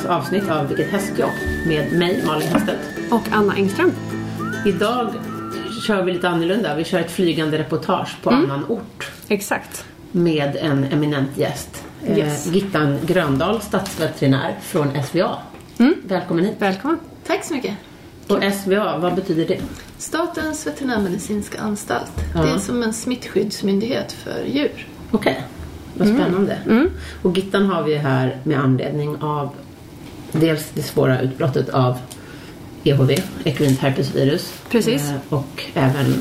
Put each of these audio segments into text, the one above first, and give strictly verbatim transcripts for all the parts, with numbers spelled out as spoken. veckans avsnitt av Vilket hästjobb med mig, Malin Hestedt. Och Anna Engström. Idag kör vi lite annorlunda. Vi kör ett flygande reportage på mm. annan ort. Exakt. Med en eminent gäst. Yes. Eh, Gittan Gröndal, statsveterinär från S V A. Mm. Välkommen hit. Välkommen. Tack så mycket. Och S V A, vad betyder det? Statens veterinärmedicinska anstalt. Ja. Det är som en smittskyddsmyndighet för djur. Okej, okay. Vad spännande. Mm. Mm. Och Gittan har vi här med anledning av dels det svåra utbrottet av E H V, Equin herpesvirus. Precis. Och även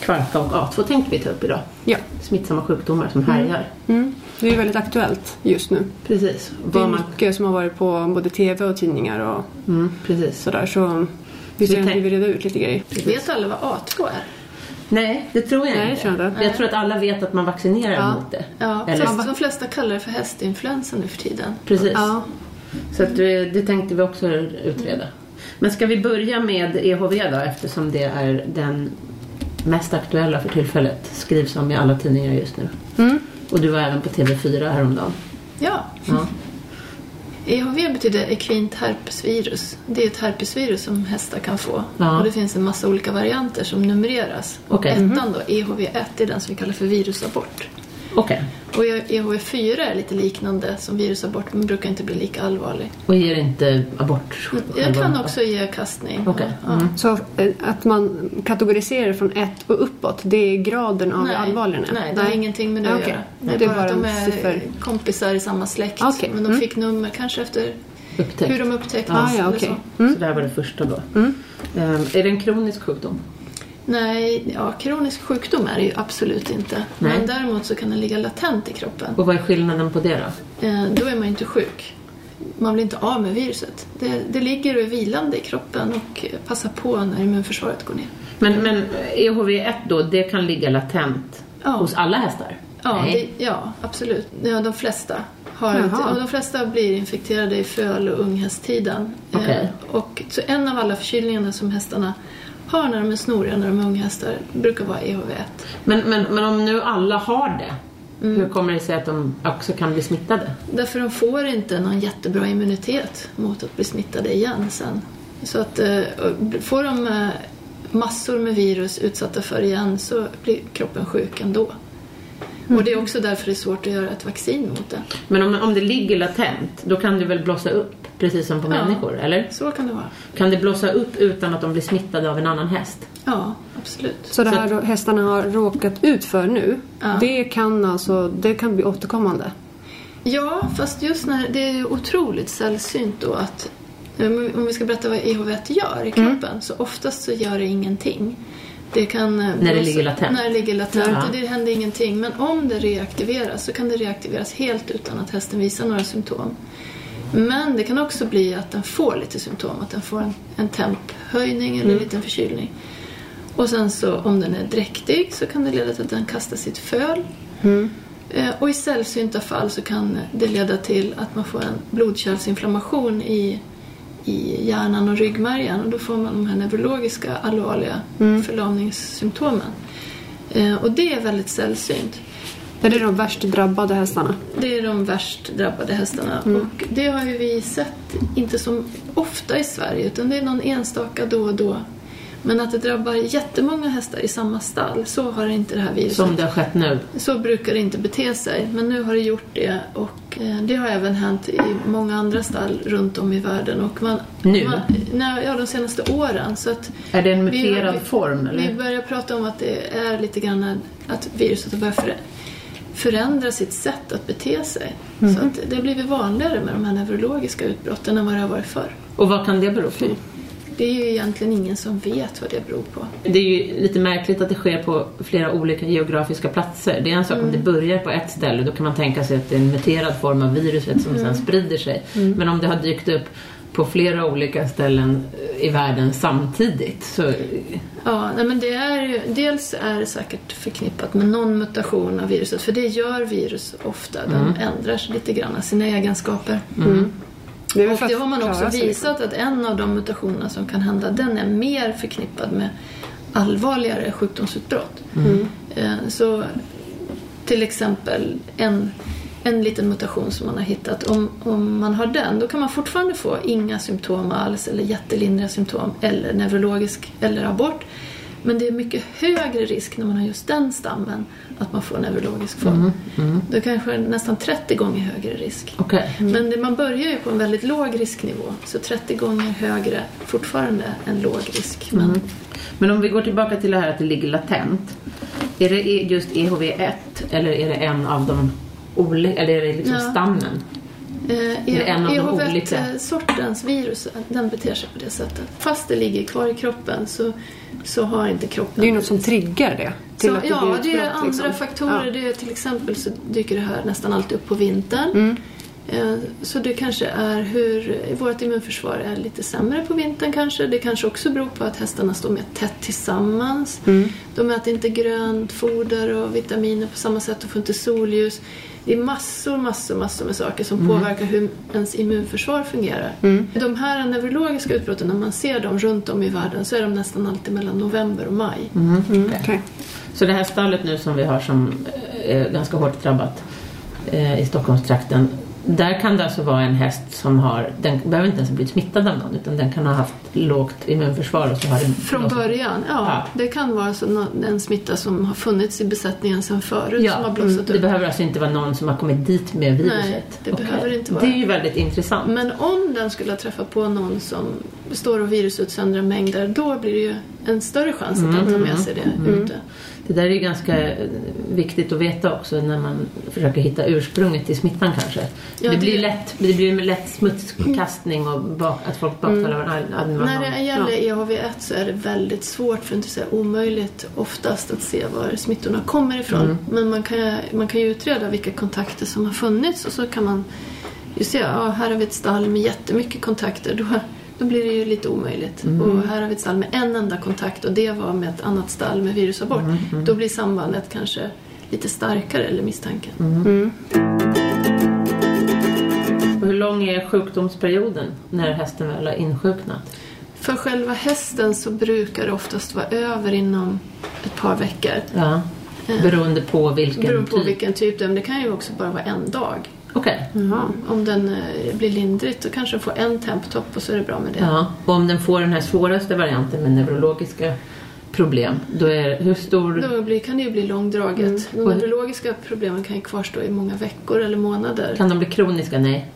kvarka och A två tänkte vi ta upp idag. Ja. Smittsamma sjukdomar som härjar. Mm. Mm. Det är väldigt aktuellt just nu. Precis. Det är mycket som har varit på både tv och tidningar och mm, precis. Sådär. Så vi ser att vi vill reda ut lite grejer. Precis. Vet alla vad A två är? Nej, det tror jag Nej, inte. Jag, inte. jag tror att alla vet att man vaccinerar ja. mot det. Ja, Eller? Fast de flesta kallar det för hästinfluensan nu för tiden. Precis. Ja. Så att det, det tänkte vi också utreda. Men ska vi börja med E H V då, eftersom det är den mest aktuella för tillfället. Skrivs om i alla tidningar just nu. Mm. Och du var även på T V fyra häromdagen. Ja. ja. E H V betyder Equin herpesvirus. Det är ett herpesvirus som hästar kan få. Ja. Och det finns en massa olika varianter som numreras. Okay. Och ettan då, E H V ett, är den som vi kallar för virusabort. Okay. Och E H V fyra är lite liknande som virusabort, men brukar inte bli lika allvarlig. Och ger inte abort? Jag kan också ge kastning. Okay. Mm. Ja. Så att man kategoriserar från ett och uppåt, det är graden av allvarliga? Nej, det har ingenting med det att okay. göra. Det är, det är bara att de är siffer. kompisar i samma släkt, okay. men de mm. fick nummer kanske efter upptäckt. hur de upptäcktes. Ah, ja, okay. så. Mm. så det här var det första då. Mm. Um, är det en kronisk sjukdom? Nej, ja, kronisk sjukdom är det ju absolut inte. Nej. Men däremot så kan den ligga latent i kroppen. Och vad är skillnaden på det då? Eh, då är man inte sjuk. Man blir inte av med viruset. Det, det ligger och är vilande i kroppen och passar på när immunförsvaret går ner. Men, men E H V ett då, det kan ligga latent ja. hos alla hästar? Ja, det, ja absolut. Ja, de flesta. Har, de flesta blir infekterade i föl- och unghästtiden. Okay. Eh, och, så en av alla förkylningarna som hästarna har när de är snoriga, när de är unghästar, brukar vara E H V ett. Men, men, men om nu alla har det, mm. hur kommer det sig att de också kan bli smittade? Därför de får inte någon jättebra immunitet mot att bli smittade igen sen. Så att eh, får de eh, massor med virus utsatta för igen, så blir kroppen sjuk ändå. Mm. Och det är också därför det är svårt att göra ett vaccin mot det. Men om, om det ligger latent, då kan det väl blossa upp? Precis som på ja, människor, eller? Så kan det vara. Kan det blåsa upp utan att de blir smittade av en annan häst? Ja, absolut. Så det här så att hästarna har råkat ut för nu, ja. det, kan alltså, det kan bli återkommande? Ja, fast just när det är otroligt sällsynt då att, om vi ska berätta vad E H V ett gör i kroppen, mm. så oftast så gör det ingenting. Det kan när, blåsa, det ligger latent. när det ligger latent. Ja. Det händer ingenting, men om det reaktiveras så kan det reaktiveras helt utan att hästen visar några symptom. Men det kan också bli att den får lite symptom. Att den får en, en temphöjning eller en mm. liten förkylning. Och sen så om den är dräktig så kan det leda till att den kastar sitt föl. Mm. Eh, och i sällsynta fall så kan det leda till att man får en blodkärlsinflammation i, i hjärnan och ryggmärgen. Och då får man de här neurologiska allvarliga mm. förlamningssymptomen. Eh, och det är väldigt sällsynt. Är det de värst drabbade hästarna? Det är de värst drabbade hästarna. Mm. Och det har ju vi sett, inte så ofta i Sverige, utan det är någon enstaka då och då. Men att det drabbar jättemånga hästar i samma stall, så har inte det här viruset. Som det har skett nu. Så brukar det inte bete sig, men nu har det gjort det. Och det har även hänt i många andra stall runt om i världen. Och man, nu? Man, nej, ja, de senaste åren. Så att är det en muterad vi, form? Eller? Vi börjar prata om att det är lite grann att viruset har börjat förändras. förändra sitt sätt att bete sig. Mm. Så att det har blivit vanligare med de här neurologiska utbrotten än vad det har varit förr. Och vad kan det bero på? Det är ju egentligen ingen som vet vad det beror på. Det är ju lite märkligt att det sker på flera olika geografiska platser. Det är en sak mm. om det börjar på ett ställe, då kan man tänka sig att det är en muterad form av viruset som mm. sen sprider sig. Mm. Men om det har dykt upp på flera olika ställen i världen samtidigt. Så ja, men det är dels är det säkert förknippat med någon mutation av viruset, för det gör virus ofta. De mm. ändrar sig lite grann sina egenskaper. Mm. Det och det har man också visat att en av de mutationerna som kan hända, den är mer förknippad med allvarligare sjukdomsutbrott. Mm. Så till exempel en en liten mutation som man har hittat. Om, om man har den, då kan man fortfarande få inga symptom alls eller jättelindriga symptom eller neurologisk eller abort. Men det är mycket högre risk när man har just den stammen att man får neurologisk form. Mm, mm. Det är kanske nästan trettio gånger högre risk. Okay. Mm. Men det, man börjar ju på en väldigt låg risknivå. Så trettio gånger högre fortfarande än låg risk. Men, mm. Men om vi går tillbaka till det här att det ligger latent. Är det just E H V ett eller är det en av de olika, eller är det liksom ja. stammen? E H V ett-sortens virus, den beter sig på det sättet. Fast det ligger kvar i kroppen så, så har inte kroppen... Det är ju något som triggar det. Till så, att det ja, blir utbrott, det är andra liksom. faktorer. Ja. Det är, till exempel så dyker det här nästan alltid upp på vintern. Mm. Så det kanske är hur vårt immunförsvar är lite sämre på vintern kanske. Det kanske också beror på att hästarna står mer tätt tillsammans. Mm. De äter inte grönt foder och vitaminer på samma sätt och får inte solljus. Det är massor, massor, massor med saker som mm. påverkar hur ens immunförsvar fungerar. Mm. De här neurologiska utbrotten, när man ser dem runt om i världen så är de nästan alltid mellan november och maj. Mm. Mm. Okay. Så det här stallet nu som vi har som är ganska hårt drabbat eh, i Stockholmstrakten, där kan det alltså vara en häst som har, den behöver inte ens ha blivit smittad av någon utan den kan ha haft lågt immunförsvar och så har den från början, ja, ja. Det kan vara så en smitta som har funnits i besättningen sedan förut ja. som har blossat mm. upp. Det behöver alltså inte vara någon som har kommit dit med viruset. Nej, det okay. behöver inte vara. Det är ju väldigt intressant. Men om den skulle ha träffat på någon som står och virusutsöndrar mängder, då blir det ju en större chans att mm. den tar med sig det mm. ute. Det där är ju ganska viktigt att veta också när man försöker hitta ursprunget till smittan kanske. Ja, det, det blir lätt, det blir lätt smutskastning och bak, att folk baktalar varandra. Mm. När det gäller ja. E H V ett så är det väldigt svårt, för att inte säga omöjligt oftast, att se var smittorna kommer ifrån. Mm. Men man kan, man kan ju utreda vilka kontakter som har funnits och så kan man ju se, ja, här har vi ett stall med jättemycket kontakter, då Då blir det ju lite omöjligt. Mm. Och här har vi ett stall med en enda kontakt och det var med ett annat stall med virusabort. Mm. Mm. Då blir sambandet kanske lite starkare, eller misstanken. Mm. Mm. Hur lång är sjukdomsperioden när hästen väl har insjuknat? För själva hästen så brukar det oftast vara över inom ett par veckor. Ja. Beroende på vilken Beroende på typ. vilken typ. Men det kan ju också bara vara en dag. Okay. Mm. Om den blir lindrigt så kanske den får en temptopp och så är det bra med det. Ja. Och om den får den här svåraste varianten med neurologiska problem, då är hur stor... Då blir, kan det ju bli långdraget. Mm. De neurologiska problemen kan ju kvarstå i många veckor eller månader. Kan de bli kroniska? Nej.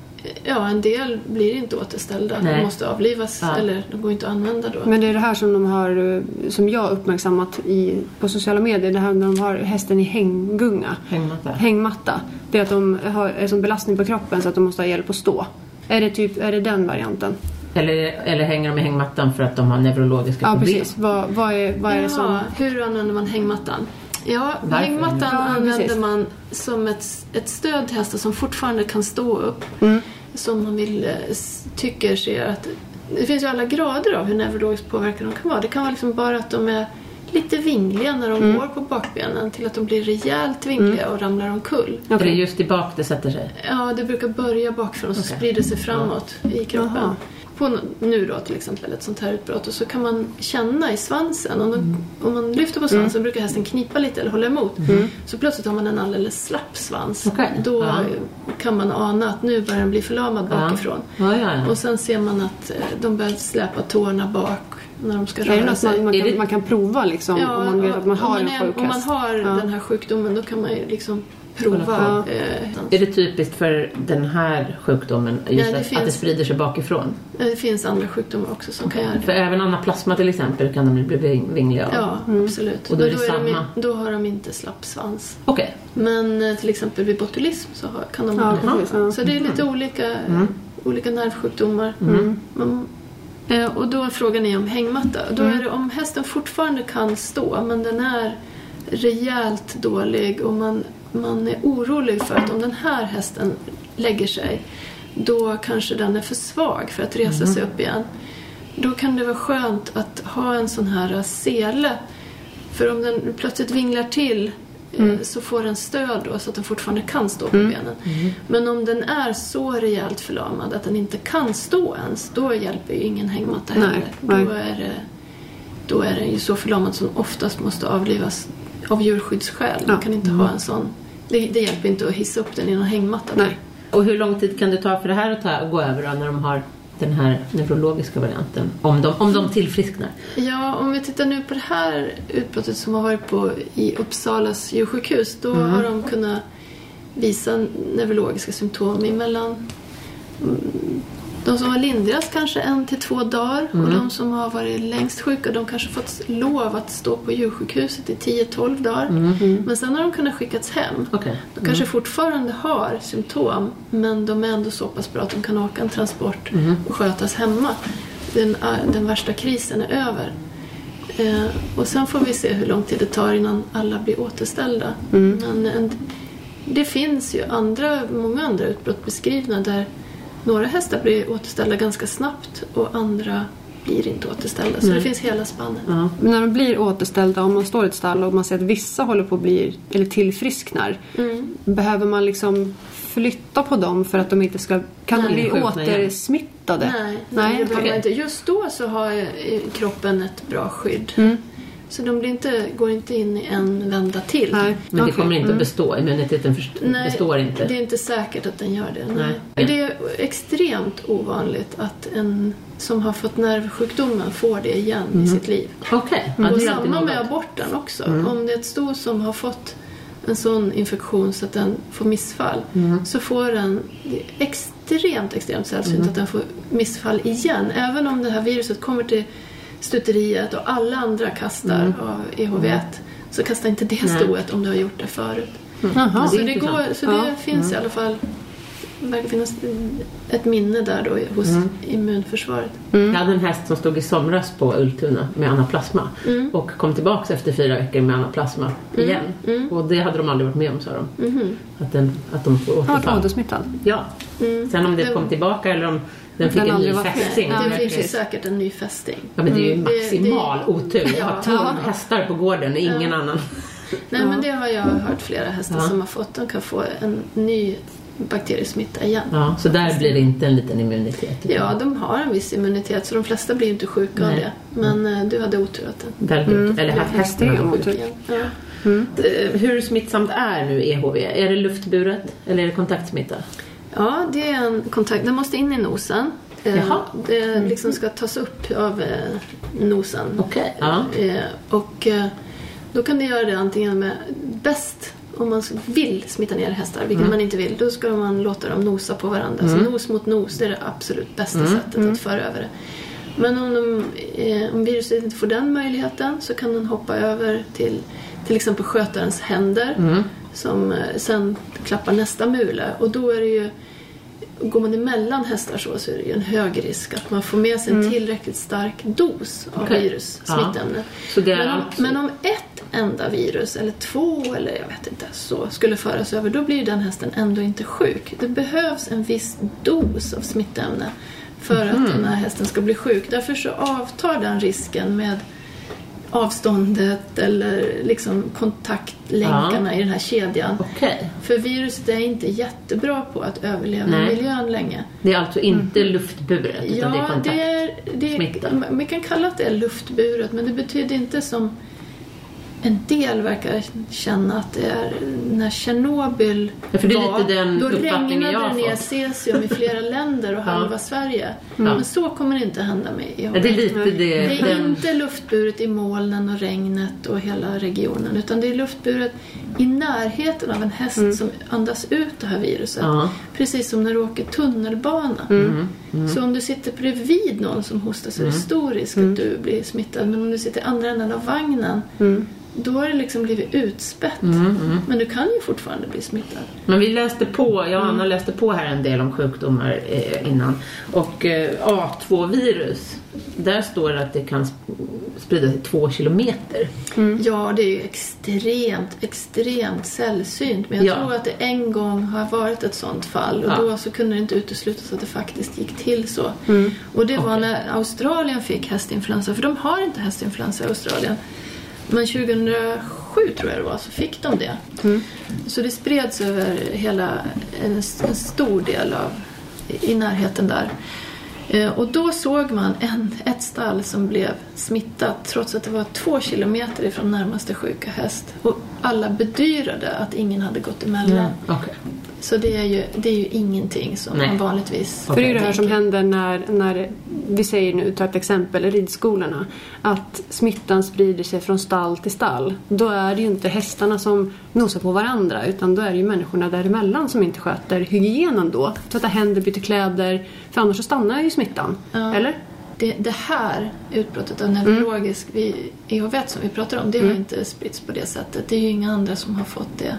Ja, en del blir inte återställda. Nej. De måste avlivas ja. eller de går inte att använda då. Men det är det här som de har, som jag uppmärksammat i, på sociala medier, det här när de har hästen i hänggunga. Hängmatta. Hängmatta. Det är att de har en sån belastning på kroppen så att de måste ha hjälp att stå. Är det typ, är det den varianten? Eller, eller hänger de i hängmattan för att de har neurologiska ja, problem? Ja, precis. Vad, vad är, vad är ja, det som... Hur använder man hängmattan? Ja, Varför? hängmattan ja, använder man som ett, ett stöd till hästar som fortfarande kan stå upp. Mm. Som man vill, tycker sig att... Det finns ju alla grader av hur neurologiskt påverkan de kan vara. Det kan vara liksom bara att de är lite vingliga när de mm. går på bakbenen till att de blir rejält vingliga mm. och ramlar omkull. Okay. Är det just i bak det sätter sig? Ja, det brukar börja bakifrån och okay. så sprider sig framåt mm. i kroppen. Aha. På nu då till exempel ett sånt här utbrott, och så kan man känna i svansen om, de, mm. om man lyfter på svansen mm. brukar hästen knipa lite eller hålla emot mm. så plötsligt har man en alldeles slapp svans okay. då ja. kan man ana att nu börjar den bli förlamad ja. bakifrån ja, ja, ja. och sen ser man att de börjar släpa tårna bak när de ska röra sig. Man kan, man kan prova liksom ja, om man vet att man har en sjuk häst. Om man har ja. den här sjukdomen, då kan man ju liksom prova. Ja. Är det typiskt för den här sjukdomen just ja, det att, finns, att det sprider sig bakifrån? Ja, det finns andra sjukdomar också som okay. kan göra det. För även anaplasma till exempel kan de bli vingliga. Ja, mm. absolut. Och då, är det då, samma. Är de, då har de inte slapp svans. Okej. Okay. Men till exempel vid botulism så har, kan de ha ja, det. Så det är lite mm. olika, mm. olika nervsjukdomar. Mm. Man, och då är frågan är om hängmatta. Då är det om hästen fortfarande kan stå men den är rejält dålig och man man är orolig för att om den här hästen lägger sig, då kanske den är för svag för att resa mm. sig upp igen. Då kan det vara skönt att ha en sån här sele, för om den plötsligt vinglar till mm. så får den stöd då, så att den fortfarande kan stå på mm. benen. Mm. Men om den är så rejält förlamad att den inte kan stå ens, då hjälper ju ingen hängmatta heller. Nej. Då är det, då är den ju så förlamad som oftast måste avlivas av djurskyddsskäl. Man ja. kan inte mm. ha en sån Det, det hjälper inte att hissa upp den i någon hängmatta. Nej. Och hur lång tid kan det ta för det här att ta, gå över då, när de har den här neurologiska varianten? Om de, om de tillfrisknar. Ja, om vi tittar nu på det här utbrottet som har varit på i Uppsalas djursjukhus. Då mm. har de kunnat visa neurologiska symptom emellan de som har lindrigast kanske en till två dagar. Mm. Och de som har varit längst sjuka, de kanske fått lov att stå på djursjukhuset i tio till tolv dagar. Mm. Men sen har de kunnat skickas hem. Okay. Mm. De kanske fortfarande har symptom, men de är ändå så pass bra att de kan åka en transport mm. och skötas hemma. Den, den värsta krisen är över. Eh, och sen får vi se hur lång tid det tar innan alla blir återställda. Mm. Men en, det finns ju andra, många andra utbrott beskrivna där några hästar blir återställda ganska snabbt och andra blir inte återställda. Så Nej. Det finns hela spannet. Ja. Men när de blir återställda, om man står i ett stall och man ser att vissa håller på att bli, eller tillfrisknar. Mm. Behöver man liksom flytta på dem för att de inte ska, kan Nej, de bli återsmittade? Nej, Nej, Nej det behöver man inte. Just då så har kroppen ett bra skydd. Mm. Så de blir inte, går inte in i en vända till. Nej. Men det okay. kommer inte att bestå. Mm. Immuniteten först- Nej, består inte. Det är inte säkert att den gör det. Nej. Nej. Det är extremt ovanligt att en som har fått nervsjukdomen får det igen mm. i sitt liv. Okay. Mm. Och samma med aborten också. Mm. Om det är ett sto som har fått en sån infektion så att den får missfall mm. så får den extremt, extremt sällsynt mm. att den får missfall igen. Även om det här viruset kommer till stuteriet och alla andra kastar mm. av E H V ett mm. så kastar inte det stoet om du har gjort det förut. Mm. Aha, så det, det, går, så det ja. finns mm. i alla fall, det verkar finnas ett minne där då hos mm. immunförsvaret. Mm. Jag hade en häst som stod i somras på Ultuna med anaplasma mm. och kom tillbaka efter fyra veckor med anaplasma mm. igen. Mm. Och det hade de aldrig varit med om, sa de. Mm. Att, den, att de får återfall. Ja, ja. Mm. Sen om det kom tillbaka eller om den fick den en ny fästing. Ja, det finns ju säkert en ny fästing. Ja, men det är ju maximal det, det, otur. Jag har ja. hästar på gården och ingen ja. annan. Nej, ja. men det har jag hört flera hästar ja. som har fått. De kan få en ny bakteriesmitta igen. Ja, så där blir det inte en liten immunitet? Ja, de har en viss immunitet. Så de flesta blir inte sjuka Nej. av det. Men mm. du hade otur att den. Mm. Eller hästen hade otur. Igen. Ja. Mm. Hur smittsamt är nu E H V? Är det luftburet eller är det kontaktsmitta? Ja, det är en kontakt. Den måste in i nosen. Jaha. Det liksom ska tas upp av nosen. Okej. Okay. Ja. Och då kan det göra det antingen med bäst om man vill smitta ner hästar, vilket mm. man inte vill. Då ska man låta dem nosa på varandra. Mm. Så nos mot nos, det är det absolut bästa mm. sättet mm. att föra över det. Men om, de, om viruset inte får den möjligheten så kan den hoppa över till till exempel skötarens händer. Mm. Som sen klappar nästa mule. Och då är det ju, går man emellan hästar så, så är det ju en hög risk att man får med sig en tillräckligt stark dos av okay. virus, smittämne. Ja. Men, alltså... men om ett enda virus eller två eller jag vet inte så skulle föras över, då blir den hästen ändå inte sjuk. Det behövs en viss dos av smittämne för mm. att den här hästen ska bli sjuk. Därför så avtar den risken med avståndet eller liksom kontaktlänkarna ja. i den här kedjan. Okay. För viruset är inte jättebra på att överleva Nej. miljön länge. Det är alltså inte mm. luftburet utan ja, det är kontaktsmitta. Vi kan kalla det luftburet, men det betyder inte som en del verkar känna att det är när Tjernobyl ja, för det är var, lite den då regnade jag det ner cesium i flera länder och halva ja. Sverige. Mm. Men så kommer det inte hända med E H V. Ja, det är, lite det, det är den... inte luftburet i molnen och regnet och hela regionen, utan det är luftburet i närheten av en häst mm. som andas ut det här viruset. Ja. Precis som när du åker tunnelbana. Mm. Mm. Så om du sitter bredvid någon som hostar så är det stor risk mm. att du blir smittad. Men om du sitter i andra änden av vagnen mm. då har det liksom blivit utspätt. Mm, mm. Men du kan ju fortfarande bli smittad. Men vi läste på, jag och Anna läste på här en del om sjukdomar eh, innan. Och eh, A två virus, där står det att det kan sprida sig två kilometer. Mm. Ja, det är ju extremt, extremt sällsynt. Men jag ja. tror att det en gång har varit ett sånt fall. Och ja. då så kunde det inte uteslutas att det faktiskt gick till så. Mm. Och det okay. var när Australien fick hästinfluensa. För de har inte hästinfluensa i Australien. Men tjugohundrasju tror jag det var så fick de det. Mm. Så det spreds över hela en, en stor del av i närheten där. Och då såg man en, ett stall som blev smittat trots att det var två kilometer ifrån närmaste sjuka häst. Och alla bedyrade att ingen hade gått emellan. Mm. Okay. Så det är, ju, det är ju ingenting som Nej. man vanligtvis... Okay. För det är det här som händer när, när vi säger nu, ta ett exempel, ridskolorna. Att smittan sprider sig från stall till stall. Då är det ju inte hästarna som nosar på varandra, utan då är det ju människorna däremellan som inte sköter hygienen då. Tvätta händer, byter kläder, för annars så stannar ju smittan, ja. Eller? Det, det här utbrottet av neurologisk mm. E H V ett som vi pratar om, det mm. har inte spritts på det sättet. Det är ju inga andra som har fått det.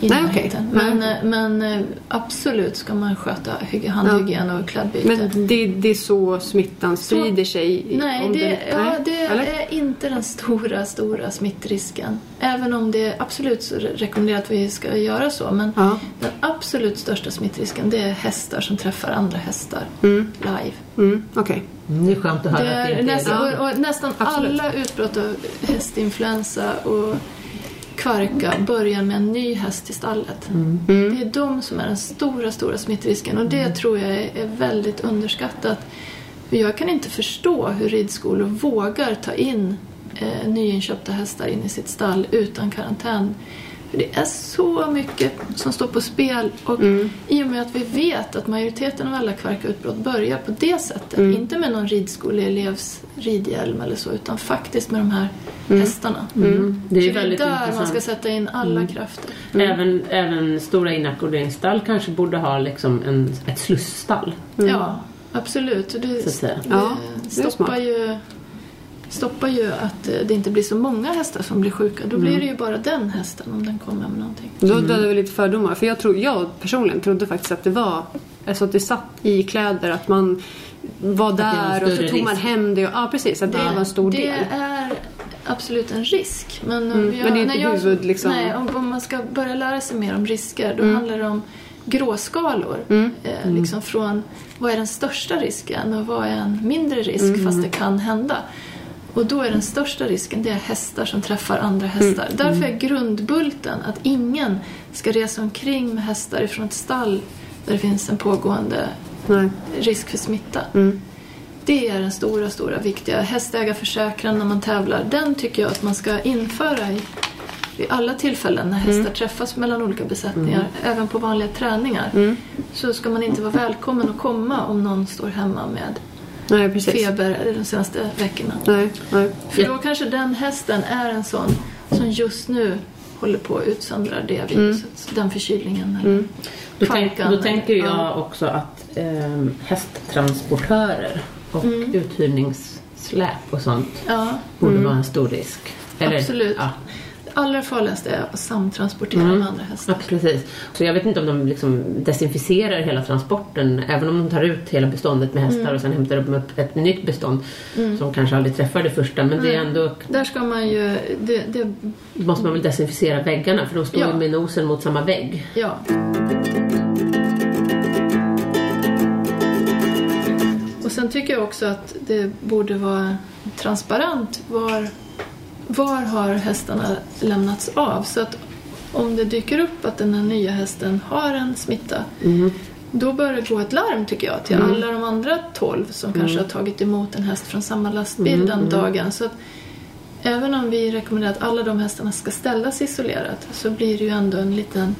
Nej, okay. men, men absolut ska man sköta handhygien ja. och klädbyte. Men det, det är så smittan sprider sig? Så, nej, det, det, ja, det är inte den stora, stora smittrisken. Även om det absolut så rekommenderar att vi ska göra så. Men ja. den absolut största smittrisken, det är hästar som träffar andra hästar mm. live. Mm, okej. Okay. Mm, det är skönt att höra. Det är, att det nästan, är. Och, och nästan alla utbrott av hästinfluensa och... kvarka börjar med en ny häst i stallet. Mm. Mm. Det är de som är den stora, stora smittrisken. Och det mm. tror jag är väldigt underskattat. Jag kan inte förstå hur ridskolor vågar ta in eh, nyinköpta hästar in i sitt stall utan karantän. För det är så mycket som står på spel. Och mm. i och med att vi vet att majoriteten av alla kvarkautbrott börjar på det sättet. Mm. Inte med någon ridskoleelevs ridhjälm eller så, utan faktiskt med de här mm. hästarna. Mm. Det är ju väldigt där intressant. Man ska sätta in alla mm. krafter. Mm. Även, även stora inackorderingsstall kanske borde ha liksom en, ett slussstall. Mm. Ja, absolut. Det, så det, ja, det stoppar ju... stoppar ju att det inte blir så många hästar som blir sjuka. Då blir mm. det ju bara den hästen om den kommer med någonting. Då hade mm. vi lite fördomar. För jag, tror, jag personligen trodde faktiskt att det var alltså att det satt i kläder, att man var att där var och så tog risk. Man hem det. Och, ja, precis. Att det ja, var en stor det del. Det är absolut en risk. Men, mm. jag, men det är inte jag, huvud liksom. Nej, om, om man ska börja lära sig mer om risker, då mm. handlar det om gråskalor. Mm. Eh, liksom från vad är den största risken och vad är en mindre risk mm. fast det kan hända. Och då är den största risken, det är hästar som träffar andra hästar. Mm. Därför är grundbulten att ingen ska resa omkring med hästar ifrån ett stall där det finns en pågående Nej. risk för smitta. Mm. Det är den stora, stora viktiga. Hästägarförsäkran när man tävlar, den tycker jag att man ska införa i, i alla tillfällen när hästar mm. träffas mellan olika besättningar. Mm. Även på vanliga träningar mm. så ska man inte vara välkommen att komma om någon står hemma med... Nej, precis. Feber de senaste veckorna. Nej, nej. För då kanske den hästen är en sån som just nu håller på att utsöndra det viruset. Mm. Den förkylningen. Eller mm. då, tänk, då tänker jag ja. också att eh, hästtransportörer och mm. uthyrningssläp och sånt ja. borde mm. vara en stor risk. Eller, Absolut. Ja. Allra farligaste är att samtransportera mm. med andra hästar. Ja, precis. Så jag vet inte om de liksom desinficerar hela transporten, även om de tar ut hela beståndet med hästar mm. och sen hämtar upp ett, ett nytt bestånd mm. som kanske aldrig träffar det första, men mm. det är ändå... Där ska man ju... Det, det... Då måste man väl desinficera väggarna, för de står ju ja. med nosen mot samma vägg. Ja. Och sen tycker jag också att det borde vara transparent var... Var har hästarna lämnats av? Så att om det dyker upp att den här nya hästen har en smitta mm. då bör det gå ett larm, tycker jag, till mm. alla de andra tolv som mm. kanske har tagit emot en häst från samma lastbil mm. den dagen. Så att även om vi rekommenderar att alla de hästarna ska ställas isolerat, så blir det ju ändå en liten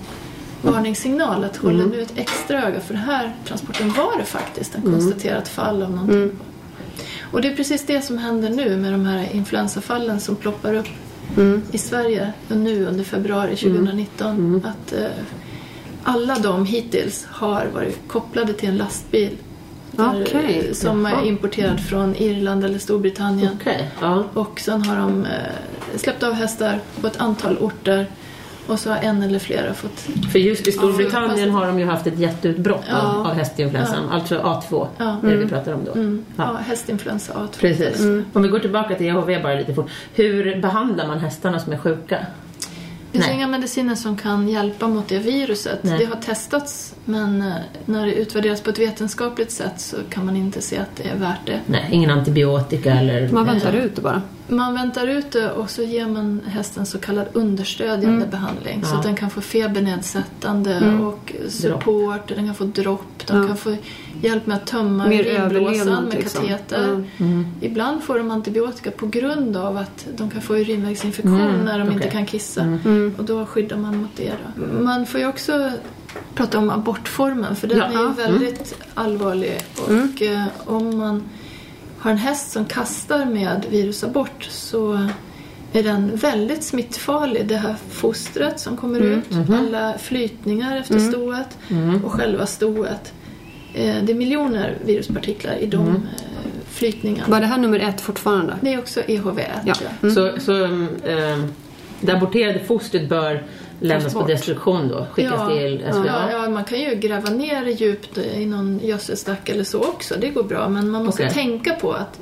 varningssignal att hålla mm. nu ett extra öga för den här transporten. Var det faktiskt en konstaterat fall av någonting mm. Och det är precis det som händer nu med de här influensafallen som ploppar upp mm. i Sverige nu under februari tjugonitton. Mm. Att eh, alla de hittills har varit kopplade till en lastbil där, okay. som är importerad från Irland eller Storbritannien. Okay. Ja. Och sen har de eh, släppt av hästar på ett antal orter. Och så har en eller flera fått... För just i Storbritannien har de ju haft ett jätteutbrott ja. av, av hästinfluensan. Ja. Alltså A två, ja. mm. det vi pratar om då. Mm. Ja. ja, hästinfluensa A två. Precis. Mm. Om vi går tillbaka till E H V bara lite fort. Hur behandlar man hästarna som är sjuka? Det finns inga mediciner som kan hjälpa mot det viruset. Nej. Det har testats, men när det utvärderas på ett vetenskapligt sätt så kan man inte se att det är värt det. Nej, ingen antibiotika eller... Man väntar ut det bara. Man väntar ut det och så ger man hästen så kallad understödjande mm. behandling. Ja. Så att den kan få febernedsättande mm. och support, dropp. Den kan få dropp, den ja. kan få hjälp med att tömma urinblåsan med kateter. Mm. Mm. Ibland får de antibiotika på grund av att de kan få urinvägsinfektion mm. när de okay. inte kan kissa. Mm. Mm. Och då skyddar man mot det. Då. Man får ju också prata om abortformen, för den ja. är ju väldigt mm. allvarlig. Och mm. eh, om man har en häst som kastar med virusabort så är den väldigt smittfarlig. Det här fostret som kommer mm. ut, mm. alla flytningar efter mm. stoet mm. och själva stoet. Det är miljoner viruspartiklar i de mm. flytningarna. Var det här nummer ett fortfarande? Det är också E H V ett. Ja. Mm. Så, så ähm, det aborterade fostret bör lämnas på destruktion då? Skickas ja. till S V A? Ja, ja, man kan ju gräva ner djupt i någon gödselstack eller så också. Det går bra, men man måste okay. tänka på att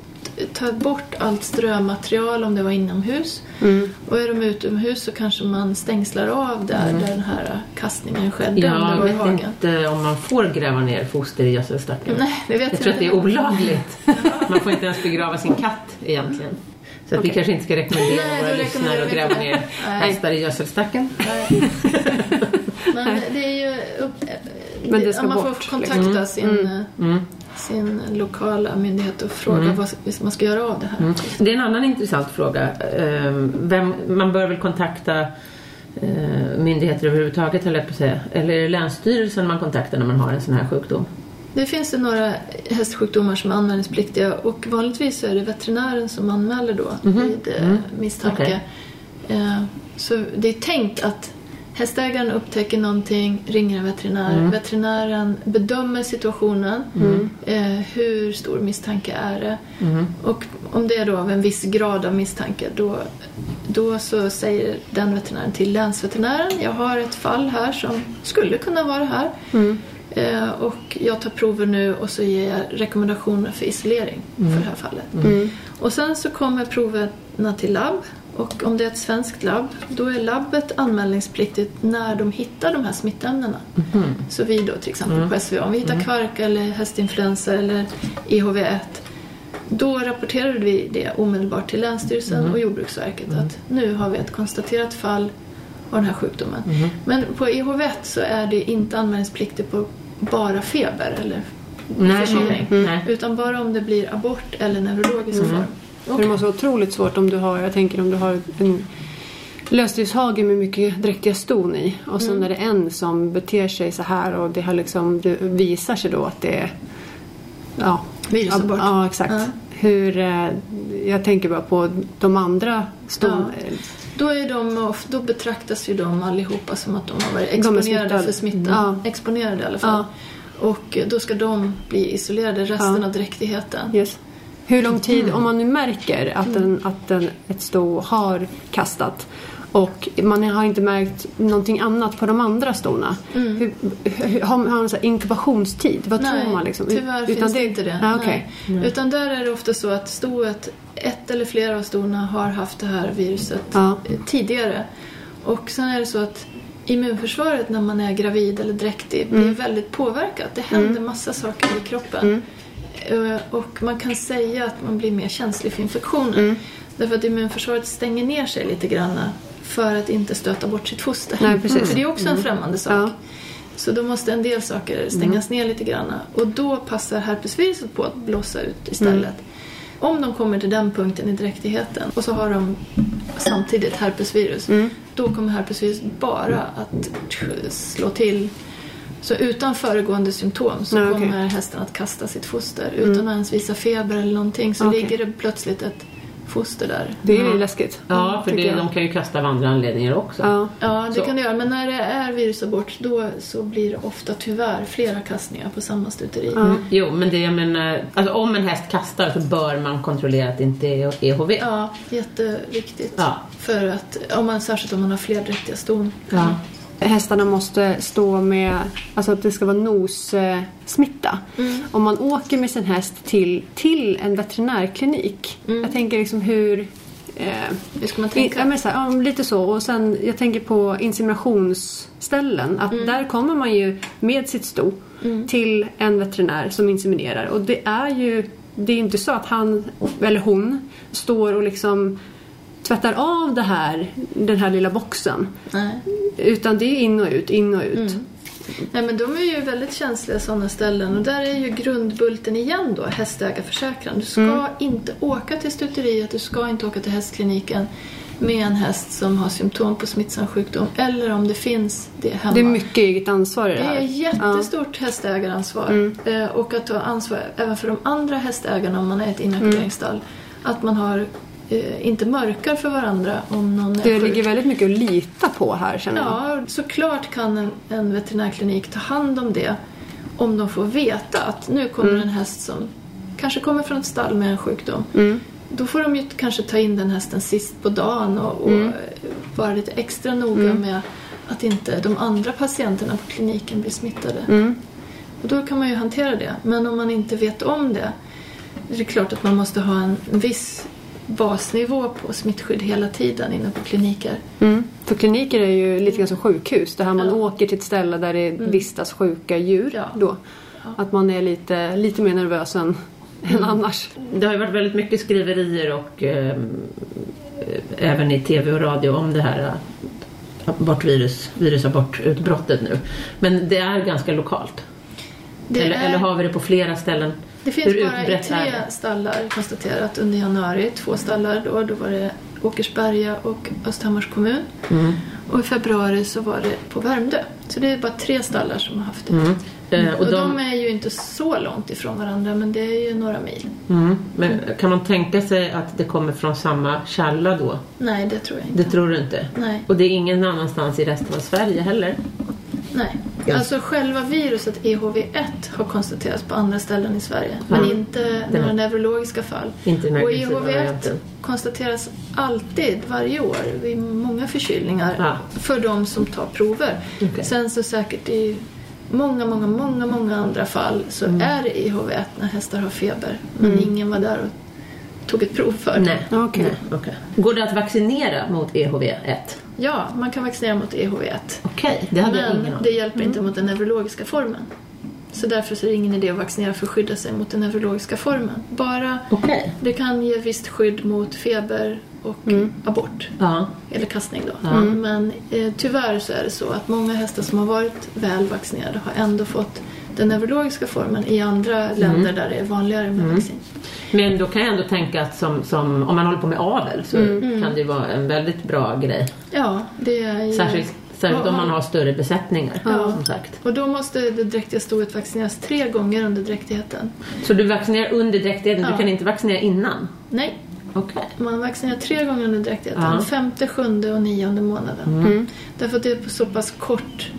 ta bort allt strömaterial om det var inomhus. Mm. Och är de utomhus så kanske man stängslar av där, mm. där den här kastningen skedde. Ja, jag vet hagen. inte om man får gräva ner foster i gödselstacken. Nej, det vet jag, jag tror inte. Att det är olagligt. Man får inte ens begrava sin katt egentligen. Mm. Så att okay. vi kanske inte ska rekommendera Nej, våra lyssnare att gräva ner hästar i gödselstacken. Nej. Men det är ju... Men det ska man bort, får kontakta liksom. sin... Mm. Mm. sin lokala myndighet och fråga mm. vad man ska göra av det här. Mm. Det är en annan intressant fråga. Vem, man bör väl kontakta myndigheter överhuvudtaget, eller på säga. Eller är det länsstyrelsen man kontaktar när man har en sån här sjukdom? Det finns det några hästsjukdomar som är anmälningspliktiga, och vanligtvis är det veterinären som anmäler då mm. vid mm. misstanke. Okay. Så det är tänkt att hästägaren upptäcker någonting, ringer en veterinär. Mm. Veterinären bedömer situationen, mm. eh, hur stor misstanke är det. Mm. Och om det är då av en viss grad av misstanke, då, då så säger den veterinären till länsveterinären: jag har ett fall här som skulle kunna vara här. Mm. Eh, och jag tar prover nu, och så ger jag rekommendationer för isolering mm. för det här fallet. Mm. Och sen så kommer proverna till labb. Och om det är ett svenskt labb, då är labbet anmälningspliktigt när de hittar de här smittämnena. Mm. Så vi då till exempel mm. på S V A, om vi hittar mm. kvark eller hästinfluensa eller E H V ett, då rapporterar vi det omedelbart till Länsstyrelsen mm. och Jordbruksverket mm. att nu har vi ett konstaterat fall av den här sjukdomen. Mm. Men på E H V ett så är det inte anmälningspliktigt på bara feber eller förkylning, mm. mm. utan bara om det blir abort eller neurologisk mm. form. Okay. För det måste vara otroligt svårt om du har, jag tänker om du har en lösdjurshage med mycket dräktiga ston i. Och så mm. är det en som beter sig så här, och det har liksom, det visar sig då att det är ja, virusabort. Ja, exakt. Mm. Hur, jag tänker bara på de andra ston. Ja. Då, är de, då betraktas ju de allihopa som att de har varit exponerade de är för smittan. Ja. Exponerade i alla fall. Ja. Och då ska de bli isolerade resten ja. av dräktigheten. Yes. Hur lång tid, om man nu märker att, en, att en, ett sto har kastat och man har inte märkt någonting annat på de andra storna. Mm. Hur, hur, har man en sån här inkubationstid? Vad Nej, tror man liksom? Tyvärr Utan finns det inte det. Ah, okay. mm. Utan där är det ofta så att stoet, ett eller flera av storna har haft det här viruset mm. tidigare. Och sen är det så att immunförsvaret när man är gravid eller dräktig blir mm. väldigt påverkat. Det händer mm. massa saker i kroppen. Mm. Och man kan säga att man blir mer känslig för infektioner. Mm. Därför att immunförsvaret stänger ner sig lite grann för att inte stöta bort sitt foster. Nej, precis. Mm. För det är också mm. en främmande sak. Ja. Så då måste en del saker stängas mm. ner lite grann. Och då passar herpesviruset på att blåsa ut istället. Mm. Om de kommer till den punkten i dräktigheten och så har de samtidigt herpesvirus. Mm. Då kommer herpesvirus bara att slå till. Så utan föregående symptom så Nej, kommer okay. hästen att kasta sitt foster. Utan mm. att ens visa feber eller någonting så okay. ligger det plötsligt ett foster där. Det är ju mm. läskigt. Ja, för det, de kan ju kasta av andra anledningar också. Ja, ja det så. kan det göra. Men när det är virusabort då så blir det ofta tyvärr flera kastningar på samma stuteri. Mm. Jo, men det jag menar, alltså, om en häst kastar så bör man kontrollera att det inte är E H V. Ja, jätteviktigt. Ja. För att, om man, särskilt om man har fler dräktiga ston. Ja. Hästarna måste stå med, alltså att det ska vara nossmitta. Mm. Om man åker med sin häst till, till en veterinärklinik. Mm. Jag tänker liksom hur... Eh, hur ska man tänka? I, jag så här, ja, lite så. Och sen, jag tänker på inseminationsställen. Att mm. där kommer man ju med sitt sto mm. till en veterinär som inseminerar. Och det är ju, det är inte så att han eller hon står och liksom... tvättar av det här, den här lilla boxen. Nej. Utan det är in och ut, in och ut. Mm. Ja, men de är ju väldigt känsliga sådana ställen. Och där är ju grundbulten igen då, hästägarförsäkran. Du ska mm. inte åka till stuteriet, du ska inte åka till hästkliniken med en häst som har symptom på smittsam sjukdom. Eller om det finns det hemma. Det är mycket eget ansvar i det här. Det är jättestort ja. hästägaransvar. Mm. Och att ta ansvar även för de andra hästägarna om man är ett inaktiveringsstall. Mm. Att man har... inte mörkar för varandra om någon är Det sjuk. Ligger väldigt mycket att lita på här, känner jag. Ja, såklart kan en, en veterinärklinik ta hand om det om de får veta att nu kommer mm. en häst som kanske kommer från ett stall med en sjukdom. Mm. Då får de ju kanske ta in den hästen sist på dagen och, och mm. vara lite extra noga mm. med att inte de andra patienterna på kliniken blir smittade. Mm. Och då kan man ju hantera det. Men om man inte vet om det, det är klart att man måste ha en viss basnivå på smittskydd hela tiden inne på kliniker. Mm. För kliniker är ju lite grann som sjukhus. Det här man ja. åker till ett ställe där det mm. vistas sjuka djur ja. då. Ja. Att man är lite, lite mer nervös än, mm. än annars. Det har ju varit väldigt mycket skriverier och eh, även i tv och radio om det här abortvirus, virusabortutbrottet nu. Men det är ganska lokalt. Det eller, är... eller har vi det på flera ställen? Det finns bara i tre stallar konstaterat under januari. Två stallar då. Då var det Åkersberga och Östhammars kommun. Mm. Och i februari så var det på Värmdö. Så det är bara tre stallar som har haft det. Mm. Mm. Och, de... och de är ju inte så långt ifrån varandra, men det är ju några mil. Mm. Men kan man tänka sig att det kommer från samma källa då? Nej, det tror jag inte. Det tror du inte? Nej. Och det är ingen annanstans i resten av Sverige heller? Nej. Ja. Alltså själva viruset E H V ett har konstaterats på andra ställen i Sverige. Mm. Men inte några neurologiska fall. Inte och E H V ett konstateras alltid varje år vid många förkylningar ah. för de som tar prover. Okay. Sen så säkert i många, många, många, många andra fall så mm. är det E H V ett när hästar har feber. Men mm. ingen var där och tog ett prov för. Nej. Okay. Nej. Okay. Går det att vaccinera mot E H V ett? Ja, man kan vaccinera mot E H V ett. Okej, det hade jag ingen om. Det hjälper mm. inte mot den neurologiska formen. Så därför så är det ingen idé att vaccinera för att skydda sig mot den neurologiska formen. Bara okay. det kan ge visst skydd mot feber och mm. abort. Ja. Eller kastning då. Ja. Mm. Men eh, tyvärr så är det så att många hästar som har varit väl vaccinerade har ändå fått den neurologiska formen i andra mm. länder där det är vanligare med mm. vaccin. Men då kan jag ändå tänka att som, som, om man håller på med avel så mm. kan det vara en väldigt bra grej. Ja, det är ju... Särskilt, särskilt om man har större besättningar, ja. som sagt. Och då måste det dräktiga stoet vaccineras tre gånger under dräktigheten. Så du vaccinerar under dräktigheten, ja. du kan inte vaccinera innan? Nej. Okay. Man vaccinerar tre gånger under dräktigheten, ja. femte, sjunde och nionde månaden. Mm. Mm. Därför att det är på så pass kort...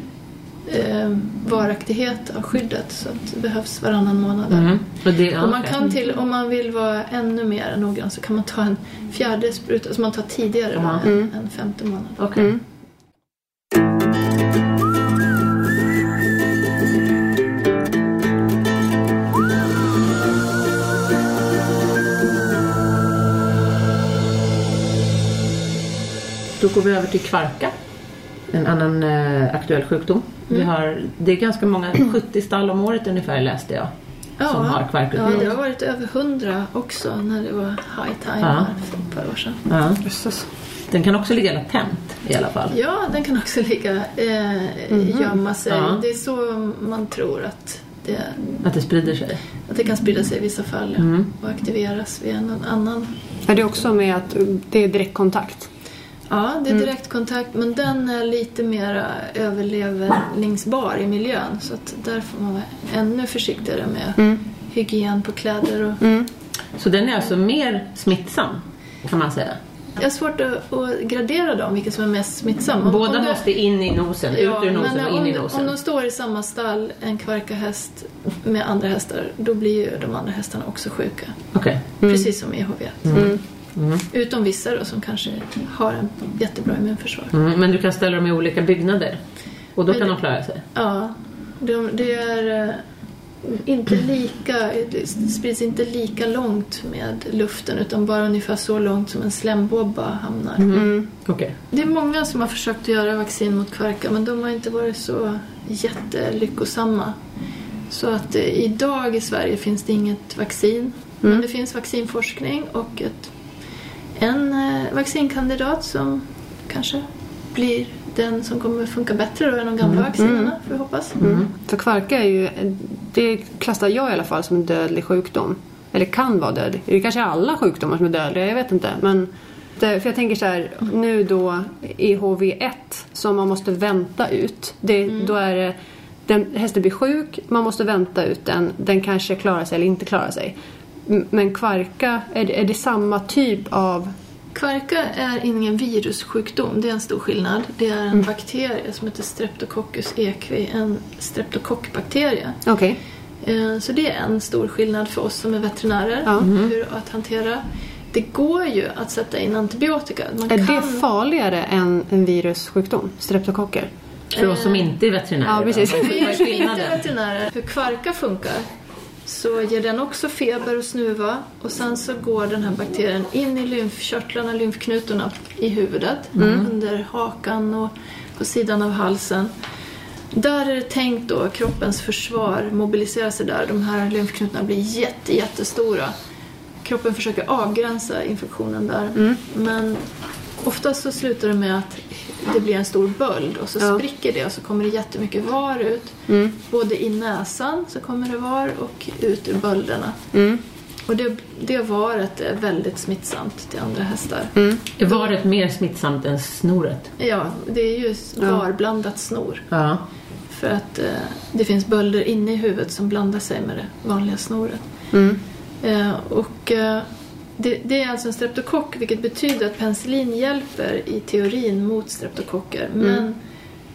Eh, varaktighet av skyddet, så att det behövs varannan månad. Mm. Och det, och man kan till, om man vill vara ännu mer noggrann, så kan man ta en fjärde spruta, alltså man tar tidigare mm. då, en, en femte månad. Okay. Mm. Då går vi över till kvarka, en annan eh, aktuell sjukdom. Mm. Vi har, det är ganska många, sjuttio stall om året ungefär läste jag, ja, som har kvarkutbrott. Ja, det har varit över hundra också när det var high time ja. för ett par år sedan. Ja. Den kan också ligga latent i alla fall. Ja, den kan också ligga eh, mm. gömma sig. Ja. Det är så man tror att det, att det sprider sig. Att det kan sprida sig i vissa fall mm. och aktiveras via någon annan. Är det också med att det är direktkontakt? Ja, det är direktkontakt, men den är lite mer överlevningsbar i miljön. Så att där får man vara ännu försiktigare med mm. hygien på kläder. Och... Mm. Så den är alltså mer smittsam, kan man säga? Det är svårt att, att gradera dem, vilket som är mest smittsam. Båda det... måste in i nosen, ja, ut ur nosen men och in i nosen. Om de står i samma stall, en kvarkahäst med andra hästar, då blir ju de andra hästarna också sjuka. Okay. Mm. Precis som E H V. Mm. Mm. Mm. Utom vissa då, som kanske har en jättebra immunförsvar. Mm, men du kan ställa dem i olika byggnader. Och då men kan det, de klara sig. Ja, de, det är inte lika, det sprids inte lika långt med luften, utan bara ungefär så långt som en slembobba hamnar. Mm. Okay. Det är många som har försökt att göra vaccin mot kvarka, men de har inte varit så jättelyckosamma. Så att idag i Sverige finns det inget vaccin. Mm. Men det finns vaccinforskning och ett En vaccinkandidat som kanske blir den som kommer funka bättre då än de gamla mm. vaccinerna, får vi hoppas. Mm. Mm. För kvarka är ju, det klassar jag i alla fall som en dödlig sjukdom. Eller kan vara dödlig. Det är kanske alla sjukdomar som är dödliga, jag vet inte. Men det, för jag tänker så här, mm. nu då E H V ett som man måste vänta ut. Det, mm. Då är det, den, hästen blir sjuk, man måste vänta ut den. Den kanske klarar sig eller inte klarar sig. Men kvarka, är det, är det samma typ av... Kvarka är ingen virussjukdom, det är en stor skillnad. Det är en mm. bakterie som heter streptokokus equi, en streptokockbakterie. Okej. Okay. Så det är en stor skillnad för oss som är veterinärer, mm. hur att hantera. Det går ju att sätta in antibiotika. Man är kan... det farligare än en virussjukdom, streptokocker? För oss som inte är veterinärer. Ja, precis. För oss som inte är veterinärer. Hur kvarka funkar, så ger den också feber och snuva, och sen så går den här bakterien in i lymfkörtlarna, lymfknutorna i huvudet, mm. under hakan och på sidan av halsen. Där är det tänkt då kroppens försvar mobiliserar sig där. De här lymfknutorna blir jätte, jättestora. Kroppen försöker avgränsa infektionen där. Mm. Men oftast så slutar det med att det blir en stor böld, och så ja. spricker det, och så kommer det jättemycket var ut. Mm. Både i näsan så kommer det var, och ut ur bölderna. Mm. Och det, det varet är väldigt smittsamt till andra hästar. Mm. Är varet mer smittsamt än snoret? Ja, det är ju varblandat snor. Ja. För att eh, det finns bölder inne i huvudet som blandar sig med det vanliga snoret. Mm. Eh, och... Eh, Det, det är alltså en streptokock, vilket betyder att penicillin hjälper i teorin mot streptokocker. Men mm.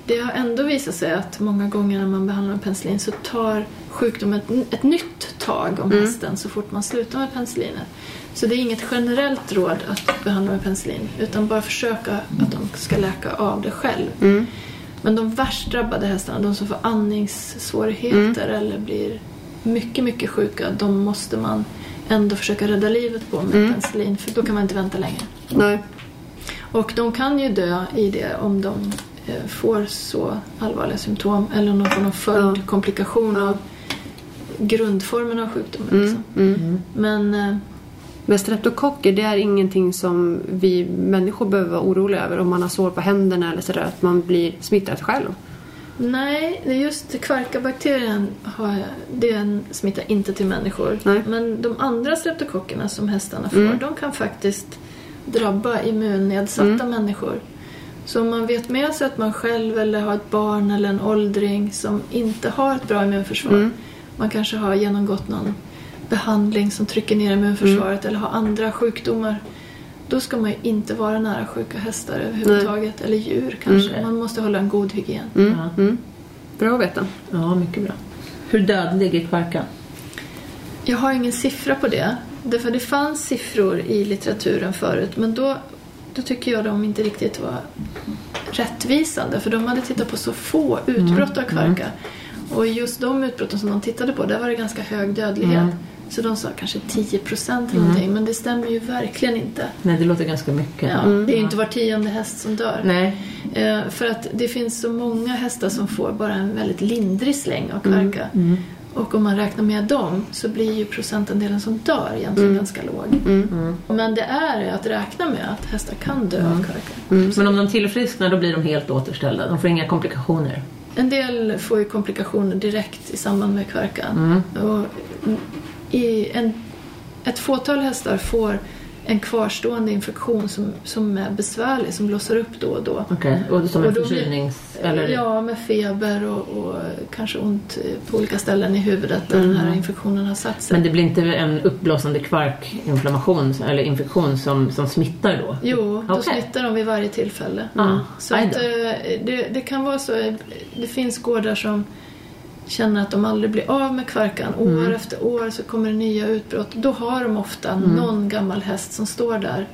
det har ändå visat sig att många gånger när man behandlar penicillin så tar sjukdomen ett, ett nytt tag om mm. hästen så fort man slutar med penicillinet. Så det är inget generellt råd att behandla med penicillin, utan bara försöka att de ska läka av det själv. Mm. Men de värst drabbade hästarna, de som får andningssvårigheter mm. eller blir mycket, mycket sjuka, de måste man... ändå försöka rädda livet på med mm. penicillin, för då kan man inte vänta längre. Nej. Och de kan ju dö i det om de eh, får så allvarliga symptom, eller om de får någon följd, ja. komplikation av grundformen av sjukdomen. Mm. Liksom. Mm. Men, eh, Men streptokocker, det är ingenting som vi människor behöver vara oroliga över, om man har sår på händerna eller sådär, att man blir smittad själv. Nej, det är just kvarkabakterien, den smittar inte till människor. Nej. Men de andra streptokockerna som hästarna får, mm. de kan faktiskt drabba immunnedsatta mm. människor. Så om man vet med sig att man själv eller har ett barn eller en åldring som inte har ett bra immunförsvar, mm. man kanske har genomgått någon behandling som trycker ner immunförsvaret mm. eller har andra sjukdomar, då ska man ju inte vara nära sjuka hästar överhuvudtaget. Nej. Eller djur kanske. Mm. Man måste hålla en god hygien. Mm. Mm. Bra att veta. Ja, mycket bra. Hur dödlig är kvarkan? Jag har ingen siffra på det. Därför det fanns siffror i litteraturen förut. Men då, då tycker jag de inte riktigt var rättvisande. För de hade tittat på så få utbrott av kvarka. Mm. Och just de utbrotten som de tittade på, där var det ganska hög dödlighet. Mm. Så de sa kanske tio procent eller mm. någonting. Men det stämmer ju verkligen inte. Nej, det låter ganska mycket. Ja, mm. Det är ju inte var tionde häst som dör. Nej. Eh, för att det finns så många hästar som får bara en väldigt lindrig släng av kvarka. Mm. Mm. Och om man räknar med dem så blir ju procentandelen som dör egentligen mm. ganska låg. Mm. Mm. Men det är att räkna med att hästar kan dö mm. av kvarka. Mm. Men om de tillfrisknar, då blir de helt återställda. De får inga komplikationer. En del får ju komplikationer direkt i samband med kvarkan. Mm. Och... I en, ett fåtal hästar får en kvarstående infektion som, som är besvärlig, som blossar upp då och då. Okej, okay. Och som en förkylnings... Eller? Ja, med feber och, och kanske ont på olika ställen i huvudet där mm. den här infektionen har satt sig. Men det blir inte en uppblåsande kvarkinflammation eller infektion som, som smittar då? Jo, då okay. smittar de vid varje tillfälle. Mm. Ah, så att, det, det kan vara så, det finns gårdar som... känner att de aldrig blir av med kvarkan. År mm. efter år så kommer det nya utbrott. Då har de ofta mm. någon gammal häst som står där.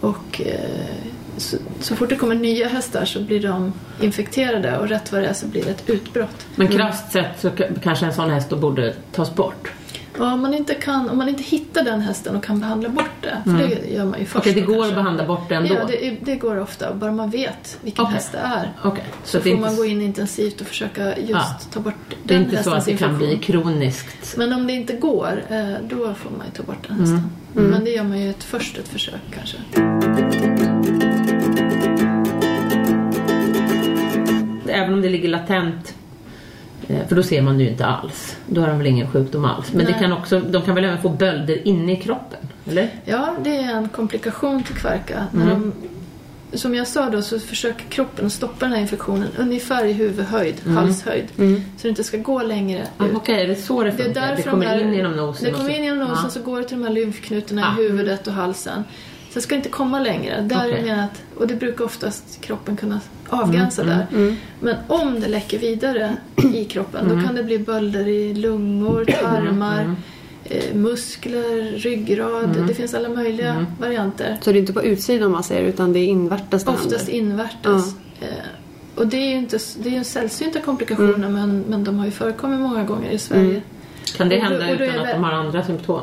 Och eh, så, så fort det kommer nya hästar så blir de infekterade. Och rätt vad det är så blir det ett utbrott. Men krasst sett så k- kanske en sån häst då borde tas bort? Ja, om man inte kan, om man inte hittar den hästen och kan behandla bort det. För mm. det gör man ju först. Okej, okay, det går kanske. Att behandla bort det ändå? Ja, det, det går ofta. Bara man vet vilken okay. häst det är. Okay. Så, så det får inte... man gå in intensivt och försöka just ja. ta bort den hästens infektion. Det är inte så att det infektion. Kan bli kroniskt. Men om det inte går, då får man ju ta bort den hästen. Mm. Mm. Men det gör man ju ett, först ett försök kanske. det ligger latent, för då ser man det ju inte alls. Då har de väl ingen sjukdom alls. Men det kan också, de kan väl även få bölder inne i kroppen, eller? Ja, det är en komplikation till kvarka. Mm. När de, som jag sa då, så försöker kroppen stoppa den här infektionen ungefär i huvudhöjd, mm. halshöjd. Mm. Så det inte ska gå längre ut. Ah, Okej, okay, det är så det funkar. Det, är det kommer de här, in genom nosen. Det kommer in genom nosen, ah. så går det till de här lymfknutorna ah. i huvudet och halsen. Så det ska inte komma längre. Där okay. är att, och det brukar oftast kroppen kunna avgränsa mm. där. Mm. Men om det läcker vidare i kroppen, mm. då kan det bli bölder i lungor, tarmar... Mm. Eh, muskler, ryggrad, mm. det finns alla möjliga mm. varianter. Så det är inte på utsidan man ser, utan det är invärtes? Oftast invärtes. Mm. Eh, och det är ju inte, det är ju en sällsynta komplikationer, mm. men, men de har ju förekommit många gånger i Sverige. Mm. Kan det hända och, och utan att de har andra symptom?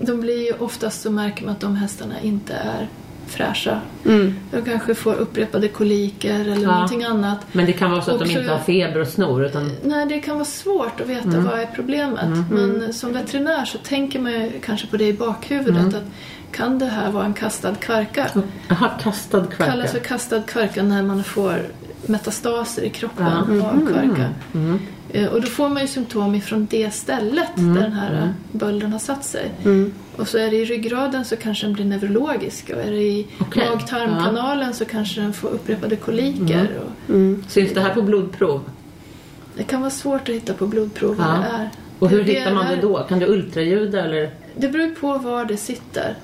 De blir ju oftast, så märker man att de hästarna inte är fräscha. Mm. De kanske får upprepade koliker eller ja. någonting annat. Men det kan vara så att och de inte har feber och snor. Utan... Nej, det kan vara svårt att veta mm. vad är problemet. Mm. Men som veterinär så tänker man ju kanske på det i bakhuvudet. Mm. Att kan det här vara en kastad kvarka? Aha, kastad kvarka. Kallas för kastad kvarka när man får metastaser i kroppen ja. mm. av kvarka. Mm. Mm. Och då får man ju symptom ifrån det stället mm. där den här mm. bölden har satt sig. Mm. Och så är det i ryggraden så kanske den blir neurologisk. Och är det i okay. mag-tarmkanalen ja. så kanske den får upprepade koliker. Mm. Och, mm. Så just det här på blodprov? Det kan vara svårt att hitta på blodprov ja. vad det är. Och hur det hittar man det då? Kan du ultraljuda eller? Det beror på var det sitter.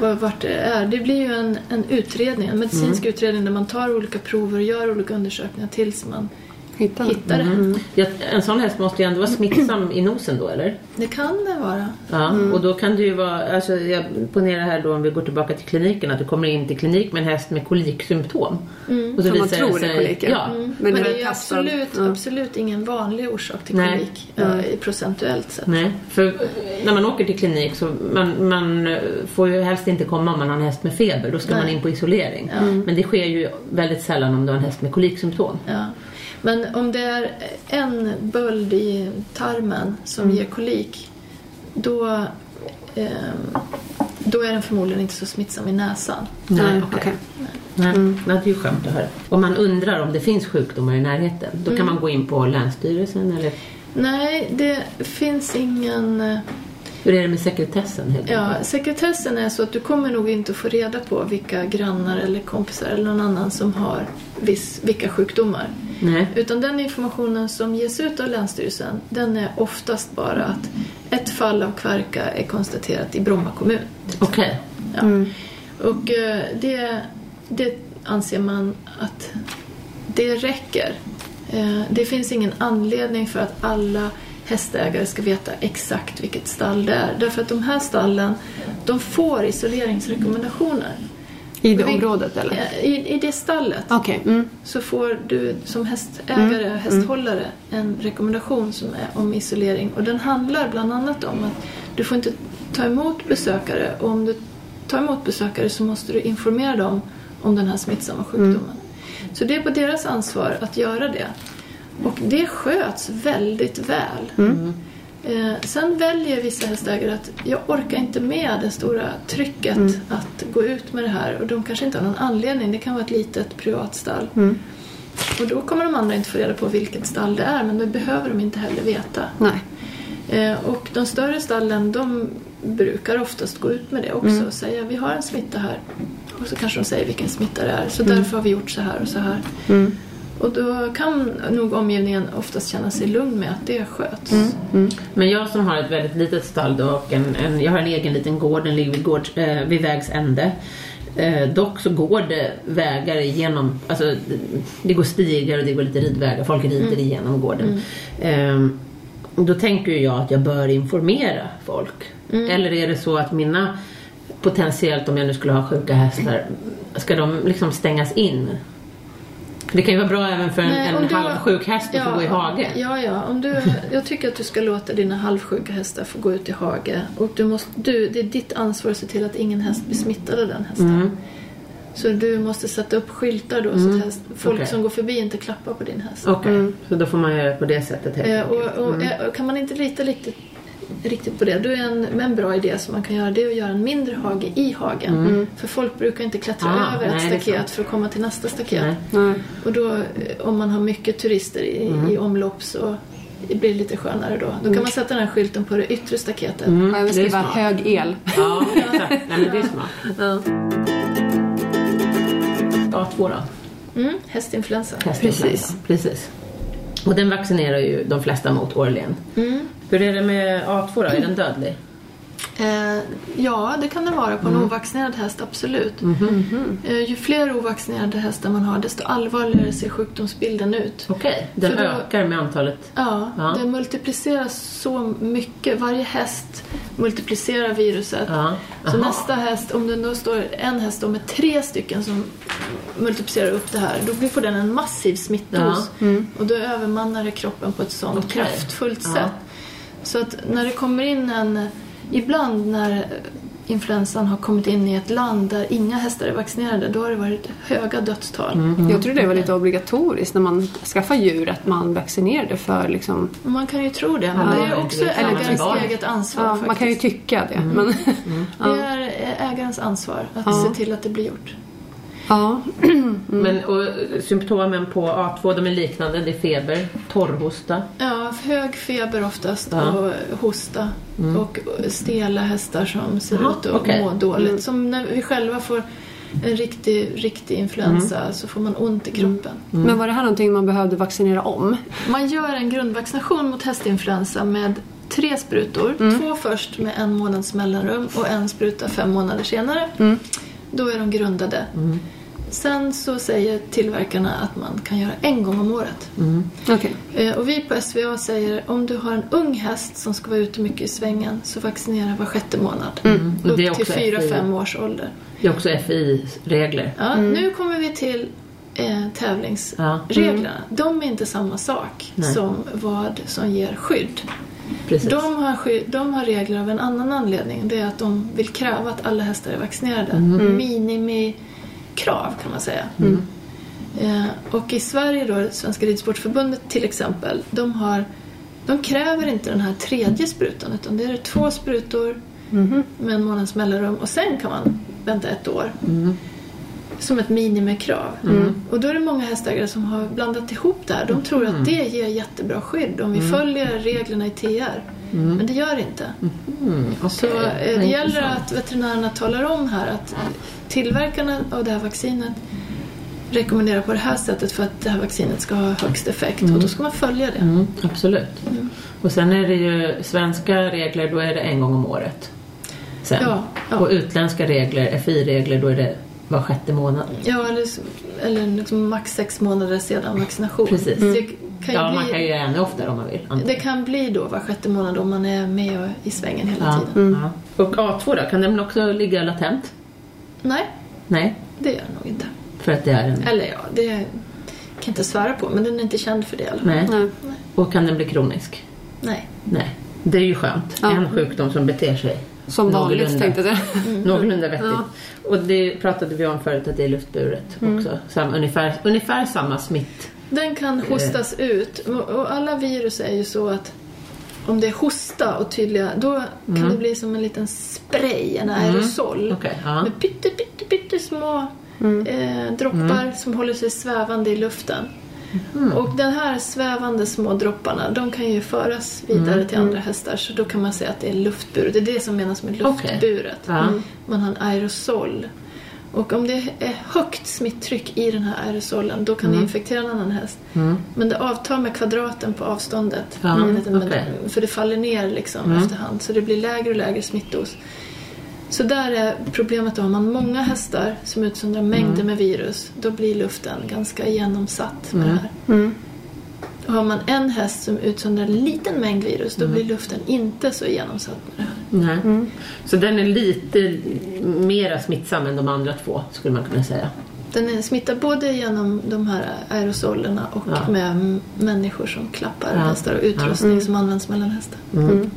Vart det är. Det blir ju en, en utredning, en medicinsk mm. utredning där man tar olika prover och gör olika undersökningar tills man hittar, hittar det. Mm. Ja, en sån häst måste ju ändå vara smittsam i nosen då, eller? Det kan det vara. Ja, mm. och då kan det ju vara, alltså jag ponerar här då om vi går tillbaka till kliniken, att du kommer in till klinik med en häst med koliksymptom. Mm. Och så som man tror sig, är koliker. Ja. Mm. Men, men det är ju absolut, mm. absolut ingen vanlig orsak till klinik mm. äh, procentuellt sett. Nej, för när man åker till klinik så man, man får ju helst inte komma om man har en häst med feber, då ska Nej. man in på isolering. Mm. Men det sker ju väldigt sällan om du har en häst med koliksymptom. Ja. Men om det är en böld i tarmen som mm. ger kolik, då, eh, då är den förmodligen inte så smittsam i näsan. Nej, okej. Okay. Okay. Nej. Mm. Nej, det är ju skönt att höra. Om man undrar om det finns sjukdomar i närheten, då kan mm. man gå in på länsstyrelsen eller? Nej, det finns ingen... Hur är det med sekretessen? Helt ja, enkelt? Sekretessen är så att du kommer nog inte få reda på vilka grannar eller kompisar eller någon annan som har viss, vilka sjukdomar. Nej. Utan den informationen som ges ut av Länsstyrelsen, den är oftast bara att ett fall av kvarka är konstaterat i Bromma kommun. Okej. Okay. Ja. Mm. Och det, det anser man att det räcker. Det finns ingen anledning för att alla hästägare ska veta exakt vilket stall det är. Därför att de här stallen, de får isoleringsrekommendationer. I det området eller? I, i det stallet. Okej. Okay. Mm. Så får du som hästägare och hästhållare en rekommendation som är om isolering. Och den handlar bland annat om att du får inte ta emot besökare. Och om du tar emot besökare så måste du informera dem om den här smittsamma sjukdomen. Mm. Så det är på deras ansvar att göra det. Och det sköts väldigt väl. Mm. Eh, sen väljer vissa hästägare att jag orkar inte med det stora trycket mm. att gå ut med det här. Och de kanske inte har någon anledning. Det kan vara ett litet privatstall. Mm. Och då kommer de andra inte få reda på vilket stall det är. Men det behöver de inte heller veta. Nej. Eh, och de större stallen, de brukar oftast gå ut med det också. Mm. Och säga vi har en smitta här. Och så kanske de säger vilken smitta det är. Så mm. därför har vi gjort så här och så här. Mm. Och då kan nog omgivningen oftast känna sig lugn med att det sköts. Mm. Mm. Men jag som har ett väldigt litet stall då, och en, en, jag har en egen liten gård, den ligger vid, gård, eh, vid vägs ände. Eh, dock så går det vägar igenom, alltså det går stigar och det går lite ridvägar, folk rider mm. igenom gården. Mm. Eh, då tänker jag att jag bör informera folk. Mm. Eller är det så att mina potentiellt, om jag nu skulle ha sjuka hästar, ska de liksom stängas in? Det kan ju vara bra även för en, Nej, en halvsjuk häst att ja, få gå i hage. Ja, ja. Om du, jag tycker att du ska låta dina halvsjuka hästar få gå ut i hage. Och du måste, du, det är ditt ansvar att se till att ingen häst blir smittad av den hästen. Mm. Så du måste sätta upp skyltar då mm. så att häst, folk okay. som går förbi inte klappar på din häst. Okej, okay. mm. så då får man göra på det sättet. Helt eh, och, och, mm. Kan man inte lita riktigt riktigt på det. Du är en, men en bra idé som man kan göra det är att göra en mindre hage i hagen. Mm. För folk brukar inte klättra ah, över nej, ett staket för att komma till nästa staket. Mm. Och då, om man har mycket turister i, mm. i omlopp så det blir lite skönare då. Då kan mm. man sätta den här skylten på det yttre staketet. Mm. Jag vill skriva hög el. Ja, exakt. Nej, men det är smart. Ja. Art två då? Mm, hästinfluensa. Hästinfluensa. Precis, precis. Och den vaccinerar ju de flesta mot årligen. Mm. Hur är det med A två då? Är den dödlig? Eh, ja, det kan det vara på en mm. ovaccinerad häst, absolut. Mm. Mm. Eh, ju fler ovaccinerade hästar man har, desto allvarligare ser sjukdomsbilden ut. Okej, okay. Den då ökar med antalet. Ja, ja, den multipliceras så mycket. Varje häst multiplicerar viruset. Ja. Så nästa häst, om det då står en häst då med tre stycken som multiplicerar upp det här, då får den en massiv smitta ja. hos. Mm. Och då övermannar det kroppen på ett sådant okay. kraftfullt ja. sätt. Så att när det kommer in en... Ibland när influensan har kommit in i ett land där inga hästar är vaccinerade, då har det varit höga dödstal. Mm, mm. Jag tror det var lite obligatoriskt när man skaffar djur att man vaccinerade för liksom... Man kan ju tro det, men ja, det är också ägarens eget ansvar. Ja, man kan ju tycka det. Mm. Men, mm. det är ägarens ansvar att ja. se till att det blir gjort. Ja. Mm. Men, och symptomen på A två, de är liknande, det är feber, torrhosta. Ja, hög feber oftast ja. och hosta mm. och stela hästar som ser Aha, ut att okay. må dåligt. Mm. Som när vi själva får en riktig, riktig influensa mm. så får man ont i kroppen. Mm. Men var det här någonting man behövde vaccinera om? Man gör en grundvaccination mot hästinfluensa med tre sprutor. Mm. Två först med en månads mellanrum och en spruta fem månader senare. Mm. Då är de grundade. Mm. Sen så säger tillverkarna att man kan göra en gång om året. Mm. Okay. Och vi på S V A säger om du har en ung häst som ska vara ute mycket i svängen så vaccinera var sjätte månad. Mm. Upp det är till fyra till fem års ålder. Det är också F I-regler. Ja, mm. Nu kommer vi till eh, tävlingsreglerna. Mm. De är inte samma sak Nej. som vad som ger skydd. De har, sky- de har regler av en annan anledning. Det är att de vill kräva att alla hästar är vaccinerade. Mm. Minimikrav kan man säga. Mm. Eh, och i Sverige då, Svenska Ridsportförbundet till exempel, de, har, de kräver inte den här tredje sprutan, utan det är två sprutor mm. med en månads mellanrum och sen kan man vänta ett år. Mm. Som ett minimikrav. Mm. Och då är det många hästägare som har blandat ihop det här. De tror att det ger jättebra skydd om vi mm. följer reglerna i T R. Mm. Men det gör det inte. Mm. Okay. Så det, det gäller att veterinärerna talar om här att tillverkarna av det här vaccinet rekommenderar på det här sättet för att det här vaccinet ska ha högst effekt. Mm. Och då ska man följa det. Mm. Absolut. Mm. Och sen är det ju svenska regler, då är det en gång om året. Sen. Ja, ja. Och utländska regler, F I-regler, då är det var sjätte månad. Ja, eller, eller liksom max sex månader sedan vaccination. Precis. Mm. Det kan ja, bli, man kan ju göra ännu oftare om man vill. Antingen. Det kan bli då var sjätte månad om man är med i svängen hela ja. tiden. Mm. Ja. Och A två då, kan den också ligga latent? Nej. Nej. Det gör den nog inte. För att det är en... Eller ja, det kan jag inte svära på, men den är inte känd för det. Eller? Nej. Nej. Och kan den bli kronisk? Nej. Nej. Det är ju skönt. Ja. En sjukdom som beter sig som vanligt, tänkte det. Någorlunda vettigt. Ja. Och det pratade vi om förut att det är luftburet mm. också. Sam, ungefär, ungefär samma smitt. Den kan hostas eh. ut. Och alla virus är ju så att om det är hosta och tydliga, då kan mm. det bli som en liten spray, en aerosol. Mm. Okay, ja. Med pytte, pytte, pytte små mm. eh, droppar mm. som håller sig svävande i luften. Mm. Och den här svävande små dropparna, de kan ju föras vidare mm. till andra hästar. Så då kan man säga att det är luftburet. Det är det som menas med luftburet. Okay. Mm. Man har en aerosol. Och om det är högt smitttryck i den här aerosolen, då kan mm. det infektera en annan häst. Mm. Men det avtar med kvadraten på avståndet. Mm. Mm. Okay. För det faller ner liksom mm. efterhand. Så det blir lägre och lägre smittdos. Så där är problemet då, om man har många hästar som utsöndrar mängder mm. med virus, då blir luften ganska genomsatt med mm. det här. Mm. Och har man en häst som utsöndrar en liten mängd virus, då mm. blir luften inte så genomsatt med det här. Mm. Mm. Så den är lite mera smittsam än de andra två, skulle man kunna säga. Den är smittar både genom de här aerosolerna och ja. med människor som klappar ja. hästar och utrustning ja. mm. som används mellan hästar. Mm. Mm.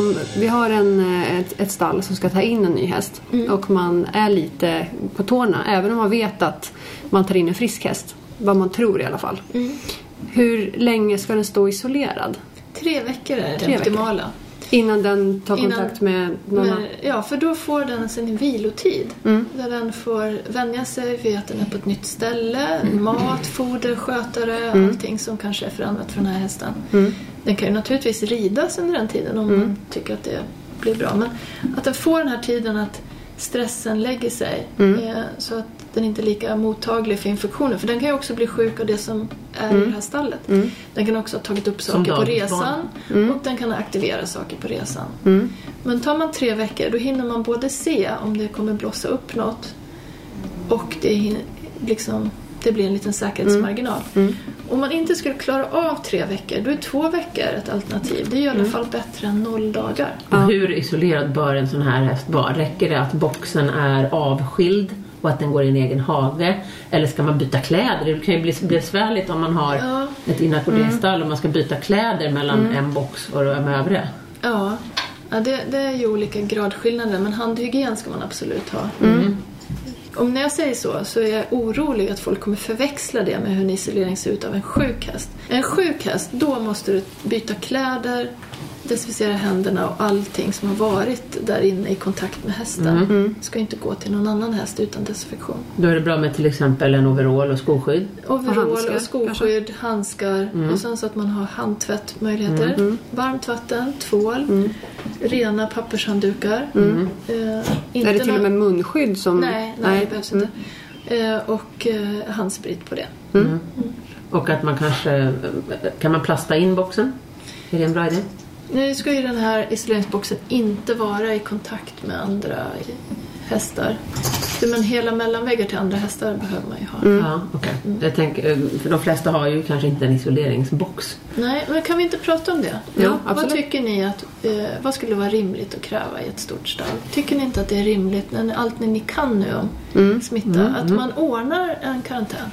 om vi har en, ett, ett stall som ska ta in en ny häst mm. och man är lite på tårna, även om man vet att man tar in en frisk häst, vad man tror i alla fall. Mm. Hur länge ska den stå isolerad? Tre veckor är det optimala. Innan den tar kontakt Innan, med någon med, ja, för då får den sin vilotid. Mm. Där den får vänja sig vid att den är på ett nytt ställe. Mm. Mat, foder, skötare, mm. allting som kanske är förändrat för den här hästen. Mm. Den kan ju naturligtvis ridas under den tiden om mm. man tycker att det blir bra. Men att den får den här tiden att stressen lägger sig mm. eh, så att den inte är lika mottaglig för infektioner. För den kan ju också bli sjuk av det som är mm. i det här stallet. Mm. Den kan också ha tagit upp saker på resan. Mm. Och den kan aktivera saker på resan. Mm. Men tar man tre veckor, då hinner man både se om det kommer blossa upp något. Och det, hinner, liksom, det blir en liten säkerhetsmarginal. Mm. Mm. Om man inte skulle klara av tre veckor, då är två veckor ett alternativ. Det är i alla fall bättre än noll dagar. Och hur isolerad bör en sån här häst vara? Räcker det att boxen är avskild? Och att den går i en egen hage. Eller ska man byta kläder? Det kan ju bli besvärligt om man har ja. ett inackorderingsstall. Mm. Och man ska byta kläder mellan mm. en box och de övriga. Ja, ja det, det är ju olika gradskillnader. Men handhygien ska man absolut ha. Mm. Om när jag säger så, så är jag orolig att folk kommer förväxla det med hur en isolering ser ut av en sjuk häst. En sjuk häst, då måste du byta kläder, desinficera händerna och allting som har varit där inne i kontakt med hästen. Mm. Ska inte gå till någon annan häst utan desinfektion. Då är det bra med till exempel en overall och skoskydd. Overall och skoskydd, handskar. Mm. Och sen så att man har handtvättmöjligheter. Mm. Varmt vatten, tvål, mm. rena pappershanddukar. Mm. Eh, inte är det till och med munskydd som... Nej, nej, nej. det behövs mm. inte. Eh, och eh, handsprit på det. Mm. Mm. Och att man kanske... Kan man plasta in boxen? Är det en bra idé? Nu ska ju den här isoleringsboxen inte vara i kontakt med andra hästar. Men hela mellanväggar till andra hästar behöver man ju ha. Mm. Ja, okej. Okay. Mm. Jag tänker, för de flesta har ju kanske inte en isoleringsbox. Nej, men kan vi inte prata om det? Ja, ja, absolut. Vad tycker ni att, eh, vad skulle vara rimligt att kräva i ett stort stall? Tycker ni inte att det är rimligt, när allt ni kan nu om mm. smitta, mm. att man ordnar en karantän?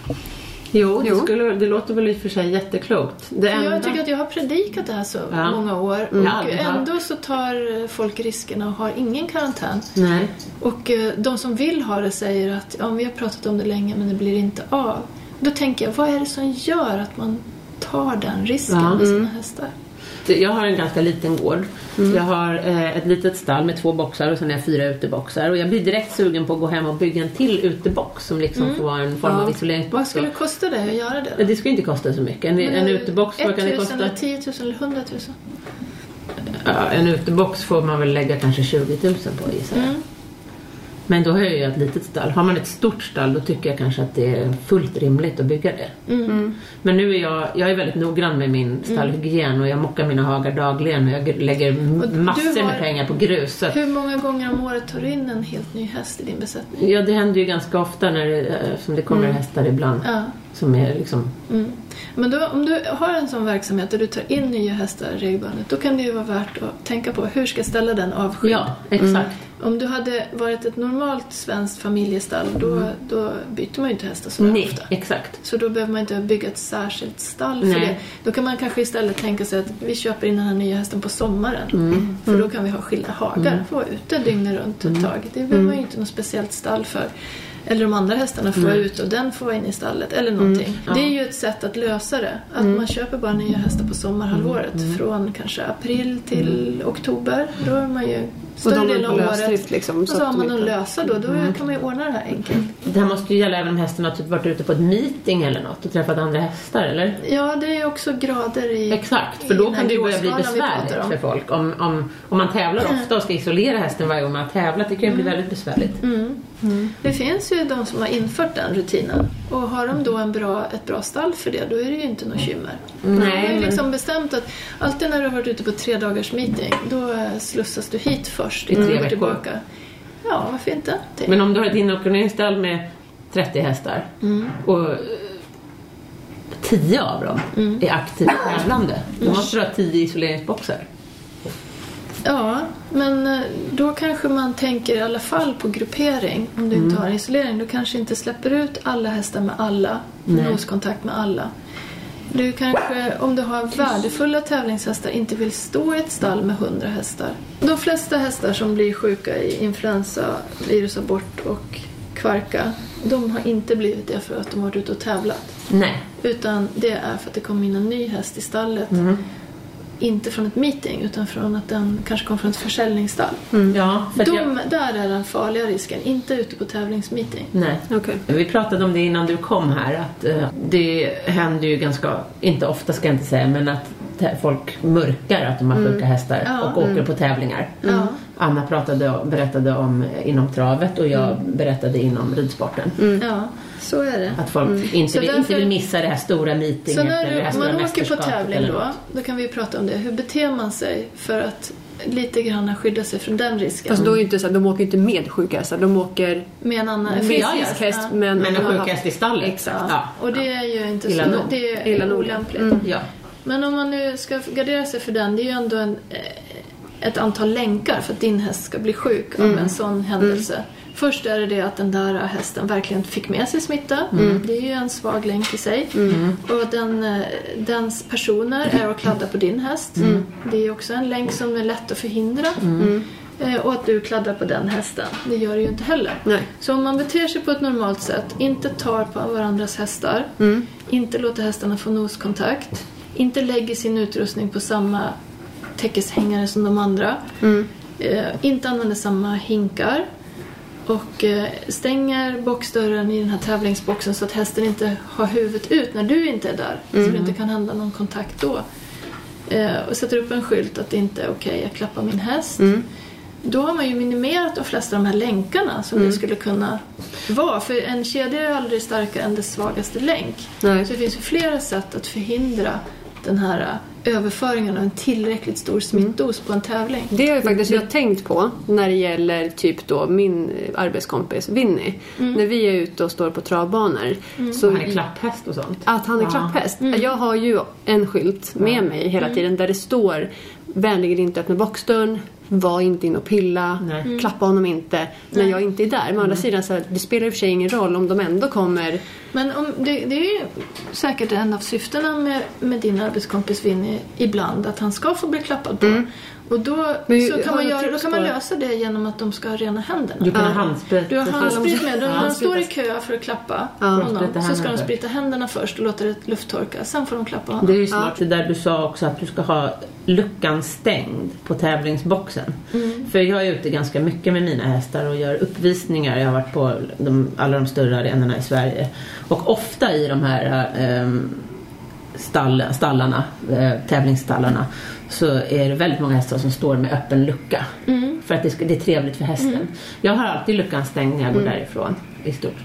Jo, det, skulle, det låter väl i och för sig jätteklokt. Det enda... Jag tycker att jag har predikat det här så ja. många år. Och ja, ändå så tar folk riskerna och har ingen karantän. Nej. Och de som vill ha det säger att ja, vi har pratat om det länge men det blir inte av. Då tänker jag, vad är det som gör att man tar den risken ja. med sina mm. hästar? Jag har en ganska liten gård. Mm. Jag har eh, ett litet stall med två boxar och sen är jag fyra uteboxar. Och jag blir direkt sugen på att gå hem och bygga en till utebox som liksom mm. får vara en form ja. av isoleringsbox. Vad skulle det kosta dig att göra det då? Det skulle inte kosta så mycket. En, men, en utebox, vad kan det kosta? ett tusen, tio tusen eller hundra tusen? Ja, en utebox får man väl lägga kanske tjugo tusen på, gissar jag. Mm. Men då har jag ju ett litet stall. Har man ett stort stall då tycker jag kanske att det är fullt rimligt att bygga det. Mm. Men nu är jag, jag är väldigt noggrann med min stallhygien och jag mockar mina hagar dagligen och jag lägger och massor har, med pengar på grus. Att, hur många gånger om året tar du in en helt ny häst i din besättning? Ja, det händer ju ganska ofta när det, som det kommer mm. hästar ibland. Ja. Som är liksom... Mm. Men då, om du har en sån verksamhet där du tar in nya hästar regelbundet, då kan det ju vara värt att tänka på hur ska ställa den avskild. Ja, exakt. Mm. Om du hade varit ett normalt svenskt familjestall då, mm. då byter man ju inte hästar så Nej, ofta. Exakt. Så då behöver man inte bygga ett särskilt stall för Nej. det. Då kan man kanske istället tänka sig att vi köper in den här nya hästen på sommaren. Mm. För då kan vi ha skilda hagar. Mm. Få vara ute dygnet runt ett tag. Det behöver mm. man ju inte något speciellt stall för. Eller de andra hästarna får mm. ut och den får in i stallet. Eller någonting. Mm, ja. Det är ju ett sätt att lösa det. Att mm. man köper bara nya hästar på sommarhalvåret. Mm. Från kanske april till mm. oktober. Då är man ju större del av året. Liksom, och så, så har man att lösa då. Då mm. kan man ju ordna det här enkelt. Det här måste ju gälla även om hästarna typ varit ute på ett meeting eller något. Och träffat andra hästar, eller? Ja, det är också grader i... Exakt, för då kan det ju börja bli besvärligt för folk. Om, om, om man tävlar ofta och ska isolera hästen varje gång man har tävlat. Det kan ju mm. bli väldigt besvärligt. Mm. Mm. Det finns ju de som har infört den rutinen. Och har de då en bra, ett bra stall för det, då är det ju inte någon kymmer. Nej, men det är ju liksom bestämt att alltid när du har varit ute på tre dagars meeting, då slussas du hit först i tre veckor tillbaka. Ja, varför inte? Det. Men om du har ett inokuleringsstall med trettio hästar mm. och tio av dem mm. är aktivt tävlande, då måste du ha tio isoleringsboxar. Ja, men då kanske man tänker i alla fall på gruppering. Om du mm. inte har isolering, då kanske inte släpper ut alla hästar med alla. Noskontakt med alla. Du kanske, om du har värdefulla tävlingshästar, inte vill stå i ett stall med hundra hästar. De flesta hästar som blir sjuka i influensa, virusabort och kvarka, de har inte blivit det för att de har varit ute och tävlat. Nej. Utan det är för att det kom in en ny häst i stallet. Mm. Inte från ett meeting, utan från att den kanske kom från ett försäljningsstall. Mm. Ja, för De, jag... Där är den farliga risken, inte ute på tävlingsmeeting. Nej, okay. Vi pratade om det innan du kom här. Att, uh, det händer ju ganska, inte ofta ska jag inte säga, men att te- folk mörkar att de har sjuka mm. hästar ja, och åker mm. på tävlingar. Mm. Mm. Anna pratade och berättade om inom travet och jag mm. berättade inom ridsporten. Mm. Ja, så är det. Att folk mm. inte, vill, därför, inte vill missa det här stora meetinget. Så när du, man åker på tävling då, då kan vi prata om det. Hur beter man sig för att lite grann skydda sig från den risken? Fast då är det inte så att de åker inte med sjuka hästar. De åker med en annan fysisk häst. Ja. Men en sjuk häst i stallet. Exakt. Ja. Och det är ju inte Illa så. Nog. Det är Illa olämpligt. Mm. Ja. Men om man nu ska gardera sig för den, det är ju ändå en... ett antal länkar för att din häst ska bli sjuk av mm. en sån händelse. Mm. Först är det, det att den där hästen verkligen fick med sig smitta. Mm. Det är ju en svag länk i sig. Mm. Och den, dens personer är att kladda på din häst. Mm. Det är också en länk som är lätt att förhindra. Mm. Och att du kladdar på den hästen. Det gör det ju inte heller. Nej. Så om man beter sig på ett normalt sätt, inte tar på varandras hästar, mm. inte låter hästarna få noskontakt, inte lägger sin utrustning på samma täckeshängare som de andra, mm. eh, inte använder samma hinkar och eh, stänger boxdörren i den här tävlingsboxen så att hästen inte har huvudet ut när du inte är där, mm. så det inte kan hända någon kontakt då, eh, och sätter upp en skylt att det inte är okej, okay, jag klappar min häst. Mm. Då har man ju minimerat de flesta av de här länkarna som mm. det skulle kunna vara. För en kedja är aldrig starkare än dess svagaste länk. Nej. Så det finns ju flera sätt att förhindra den här överföringen av en tillräckligt stor smittdos mm. på en tävling. Det har jag faktiskt jag tänkt på när det gäller typ då min arbetskompis Vinny. Mm. När vi är ute och står på travbanor. Mm. Så han är klapphäst och sånt. Att han är ja. klapphäst. Mm. Jag har ju en skylt med ja. mig hela mm. tiden där det står: vänligen inte öppna boxdörren, var inte in och pilla, mm. klappa honom inte när Nej. jag inte är där. Men mm. å andra sidan så här, det spelar i och för sig ingen roll om de ändå kommer. Men om, det, det är ju säkert en av syftena med, med din arbetskompis Vinny ibland, att han ska få bli klappad på. Mm. Och då, men, så kan man, göra, då kan man lösa det genom att de ska ha rena händerna. Du kan ha handsprit. Du har handsprit med. När de står i kö för att klappa ja. honom, så ska de sprita händerna först och låta det lufttorka. Sen får de klappa honom. Det är ju smart. Ja. Det där du sa också, att du ska ha luckan stängd på tävlingsboxen. Mm. För jag är ute ganska mycket med mina hästar och gör uppvisningar. Jag har varit på de, alla de större arenorna i Sverige. Och ofta i de här... Um, Stall, stallarna, äh, tävlingsstallarna, så är det väldigt många hästar som står med öppen lucka. Mm. För att det, ska, det är trevligt för hästen. Mm. Jag har alltid luckan stängd när jag går mm. därifrån. I stort.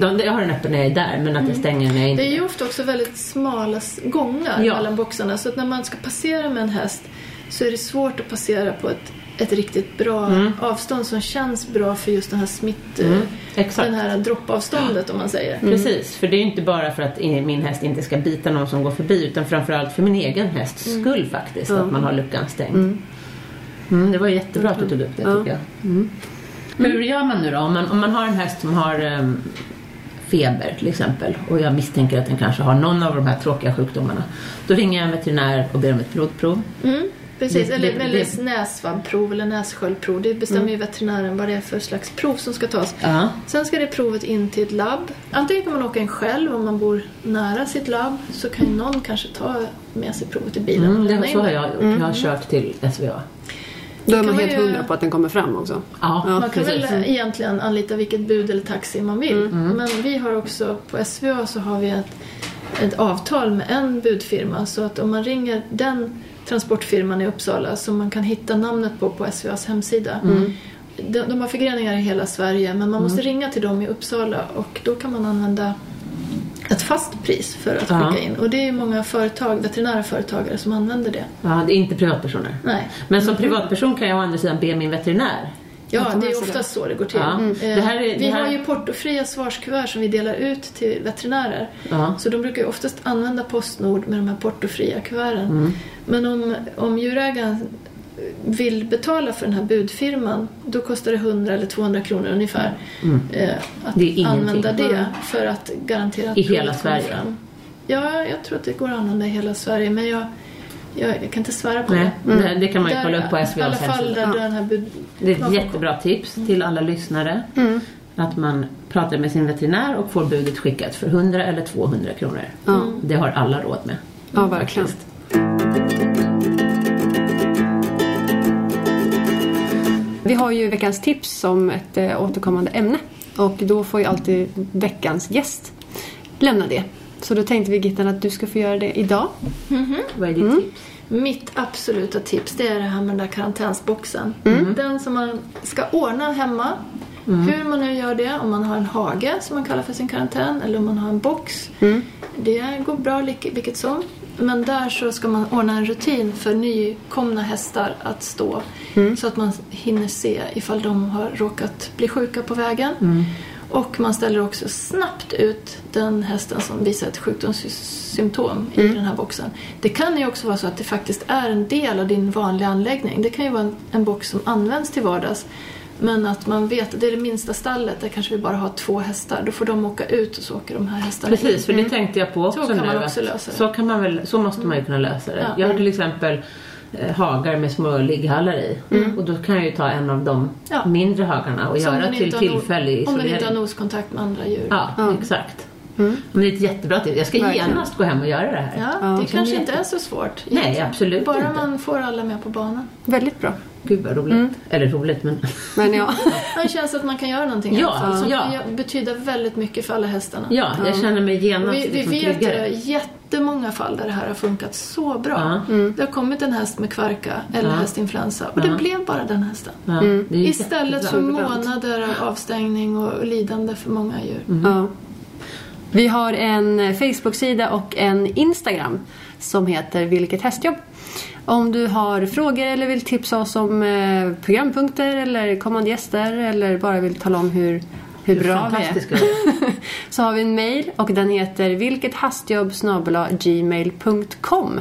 De, jag har den öppen när jag är där, men att jag stänger när jag inte. Det är ju ofta också väldigt smala gångar ja. mellan boxarna. Så att när man ska passera med en häst så är det svårt att passera på ett, ett riktigt bra mm. avstånd som känns bra för just den här smitt... Mm. Exakt. Den här droppavståndet ja. om man säger. Mm. Precis, för det är ju inte bara för att min häst inte ska bita någon som går förbi, utan framförallt för min egen hästs mm. skull faktiskt, mm. att man har luckan stängd. Mm. Mm, det var jättebra att du tog upp det, tycker jag. Mm. Mm. Hur gör man nu då? Om man, om man har en häst som har um, feber till exempel, och jag misstänker att den kanske har någon av de här tråkiga sjukdomarna, då ringer jag en veterinär och ber om ett blodprov. Mm. Precis, det, eller, det, eller det. näsvabbprov eller nässköldprov. Det bestämmer mm. ju veterinären vad det är för slags prov som ska tas. Uh-huh. Sen ska det provet in till ett labb. Antingen kan man åka in själv, om man bor nära sitt labb så kan någon kanske ta med sig provet i bilen. Mm, det var så har jag gjort. Mm. Jag har kört till S V A. Då är man helt ju... hundra på att den kommer fram också. Ja, man kan precis. väl egentligen anlita vilket bud eller taxi man vill. Mm. Men vi har också på S V A så har vi ett, ett avtal med en budfirma, så att om man ringer den transportfirman i Uppsala som man kan hitta namnet på på S V A:s hemsida. Mm. De, de har förgreningar i hela Sverige, men man måste mm. ringa till dem i Uppsala, och då kan man använda ett fast pris för att ja. skicka in. Och det är många företag, veterinära företagare, som använder det. Ja, det är inte privatpersoner. Nej. Men som privatperson kan jag å andra sidan be min veterinär. Ja, det är oftast så det går till. Ja. Mm. Det här är, det vi här... har ju portofria svarskuvert som vi delar ut till veterinärer. Ja. Så de brukar ju oftast använda Postnord med de här portofria kuverten. Mm. Men om, om djurägaren vill betala för den här budfirman, då kostar det hundra eller tvåhundra kronor ungefär. Mm. Eh, att det är använda det för att garantera att i hela Sverige. Fram. Ja, jag tror att det går att använda i hela Sverige, men jag, jag, jag kan inte svära på. Nej, det. Mm. Det kan man ju kolla upp på S V A:s hemsida. I alla fall där, ja. Den här bud- det är ett jättebra tips till alla lyssnare. Mm. Att man pratar med sin veterinär och får budet skickat för hundra eller tvåhundra kronor. Mm. Det har alla råd med. Ja, verkligen. Vi har ju veckans tips som ett eh, återkommande ämne. Och då får ju alltid veckans gäst lämna det. Så då tänkte vi, Gittan, att du ska få göra det idag. Mm-hmm. Vad är ditt mm. tips? Mitt absoluta tips, det är det här med den där karantänsboxen. Mm. Den som man ska ordna hemma. Mm. Hur man nu gör det, om man har en hage som man kallar för sin karantän, eller om man har en box. Mm. Det går bra vilket som. Men där så ska man ordna en rutin för nykomna hästar att stå. Mm. Så att man hinner se ifall de har råkat bli sjuka på vägen. Mm. Och man ställer också snabbt ut den hästen som visar ett sjukdomssymptom i mm. den här boxen. Det kan ju också vara så att det faktiskt är en del av din vanliga anläggning. Det kan ju vara en, en box som används till vardags. Men att man vet att det är det minsta stallet, där kanske vi bara har två hästar. Då får de åka ut och så åker de här hästarna. Precis, för det tänkte jag på också. Så kan man nu, också lösa det. Så, kan man väl, så måste man ju kunna lösa det. Ja. Jag har till exempel eh, hagar med små ligghallar i. Mm. Och då kan jag ju ta en av de ja. mindre hagarna och så göra till tillfällig isolering. Om man inte har noskontakt med andra djur. Ja, mm. exakt. Mm. Men det är ett jättebra tips. Jag ska verkligen genast gå hem och göra det här. Ja, ja. Det, det kanske inte är så svårt. Egentligen. Nej, absolut bara inte. Bara man får alla med på banan. Väldigt bra. Gud vad roligt. Mm. Eller roligt, men... men ja. Det känns att man kan göra någonting. Ja, alltså, som ja. betyder väldigt mycket för alla hästarna. Ja, jag mm. känner mig genast vi, liksom vi vet det, jättemånga fall där det här har funkat så bra. Mm. Det har kommit en häst med kvarka eller mm. hästinfluensa. Och det mm. blev bara den hästen. Mm. Istället för månader av avstängning och lidande för många djur. Mm. Mm. Vi har en Facebook-sida och en Instagram som heter Vilket hästjobb. Om du har frågor eller vill tipsa oss om eh, programpunkter eller kommande gäster eller bara vill tala om hur, hur, hur bra vi är, så har vi en mail och den heter vilkethastjobb snabel-a gmail punkt com.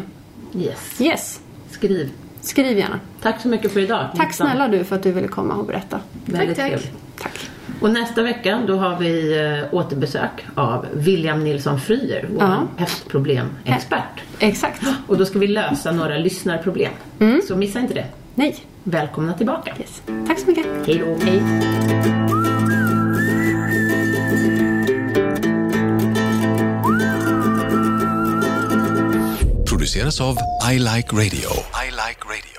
Yes. Yes. Skriv. Skriv gärna. Tack så mycket för idag. Tack snälla du för att du ville komma och berätta. Väldigt tack, tack. Tack. Och nästa vecka då har vi eh, återbesök av William Nilsson Fryer, vår ja. hästproblemexpert. Exakt. Och då ska vi lösa några lyssnarproblem. Mm. Så missa inte det. Nej. Välkomna tillbaka. Yes. Tack så mycket. Hej då. Hej. Produceras av I Like Radio. I Like Radio.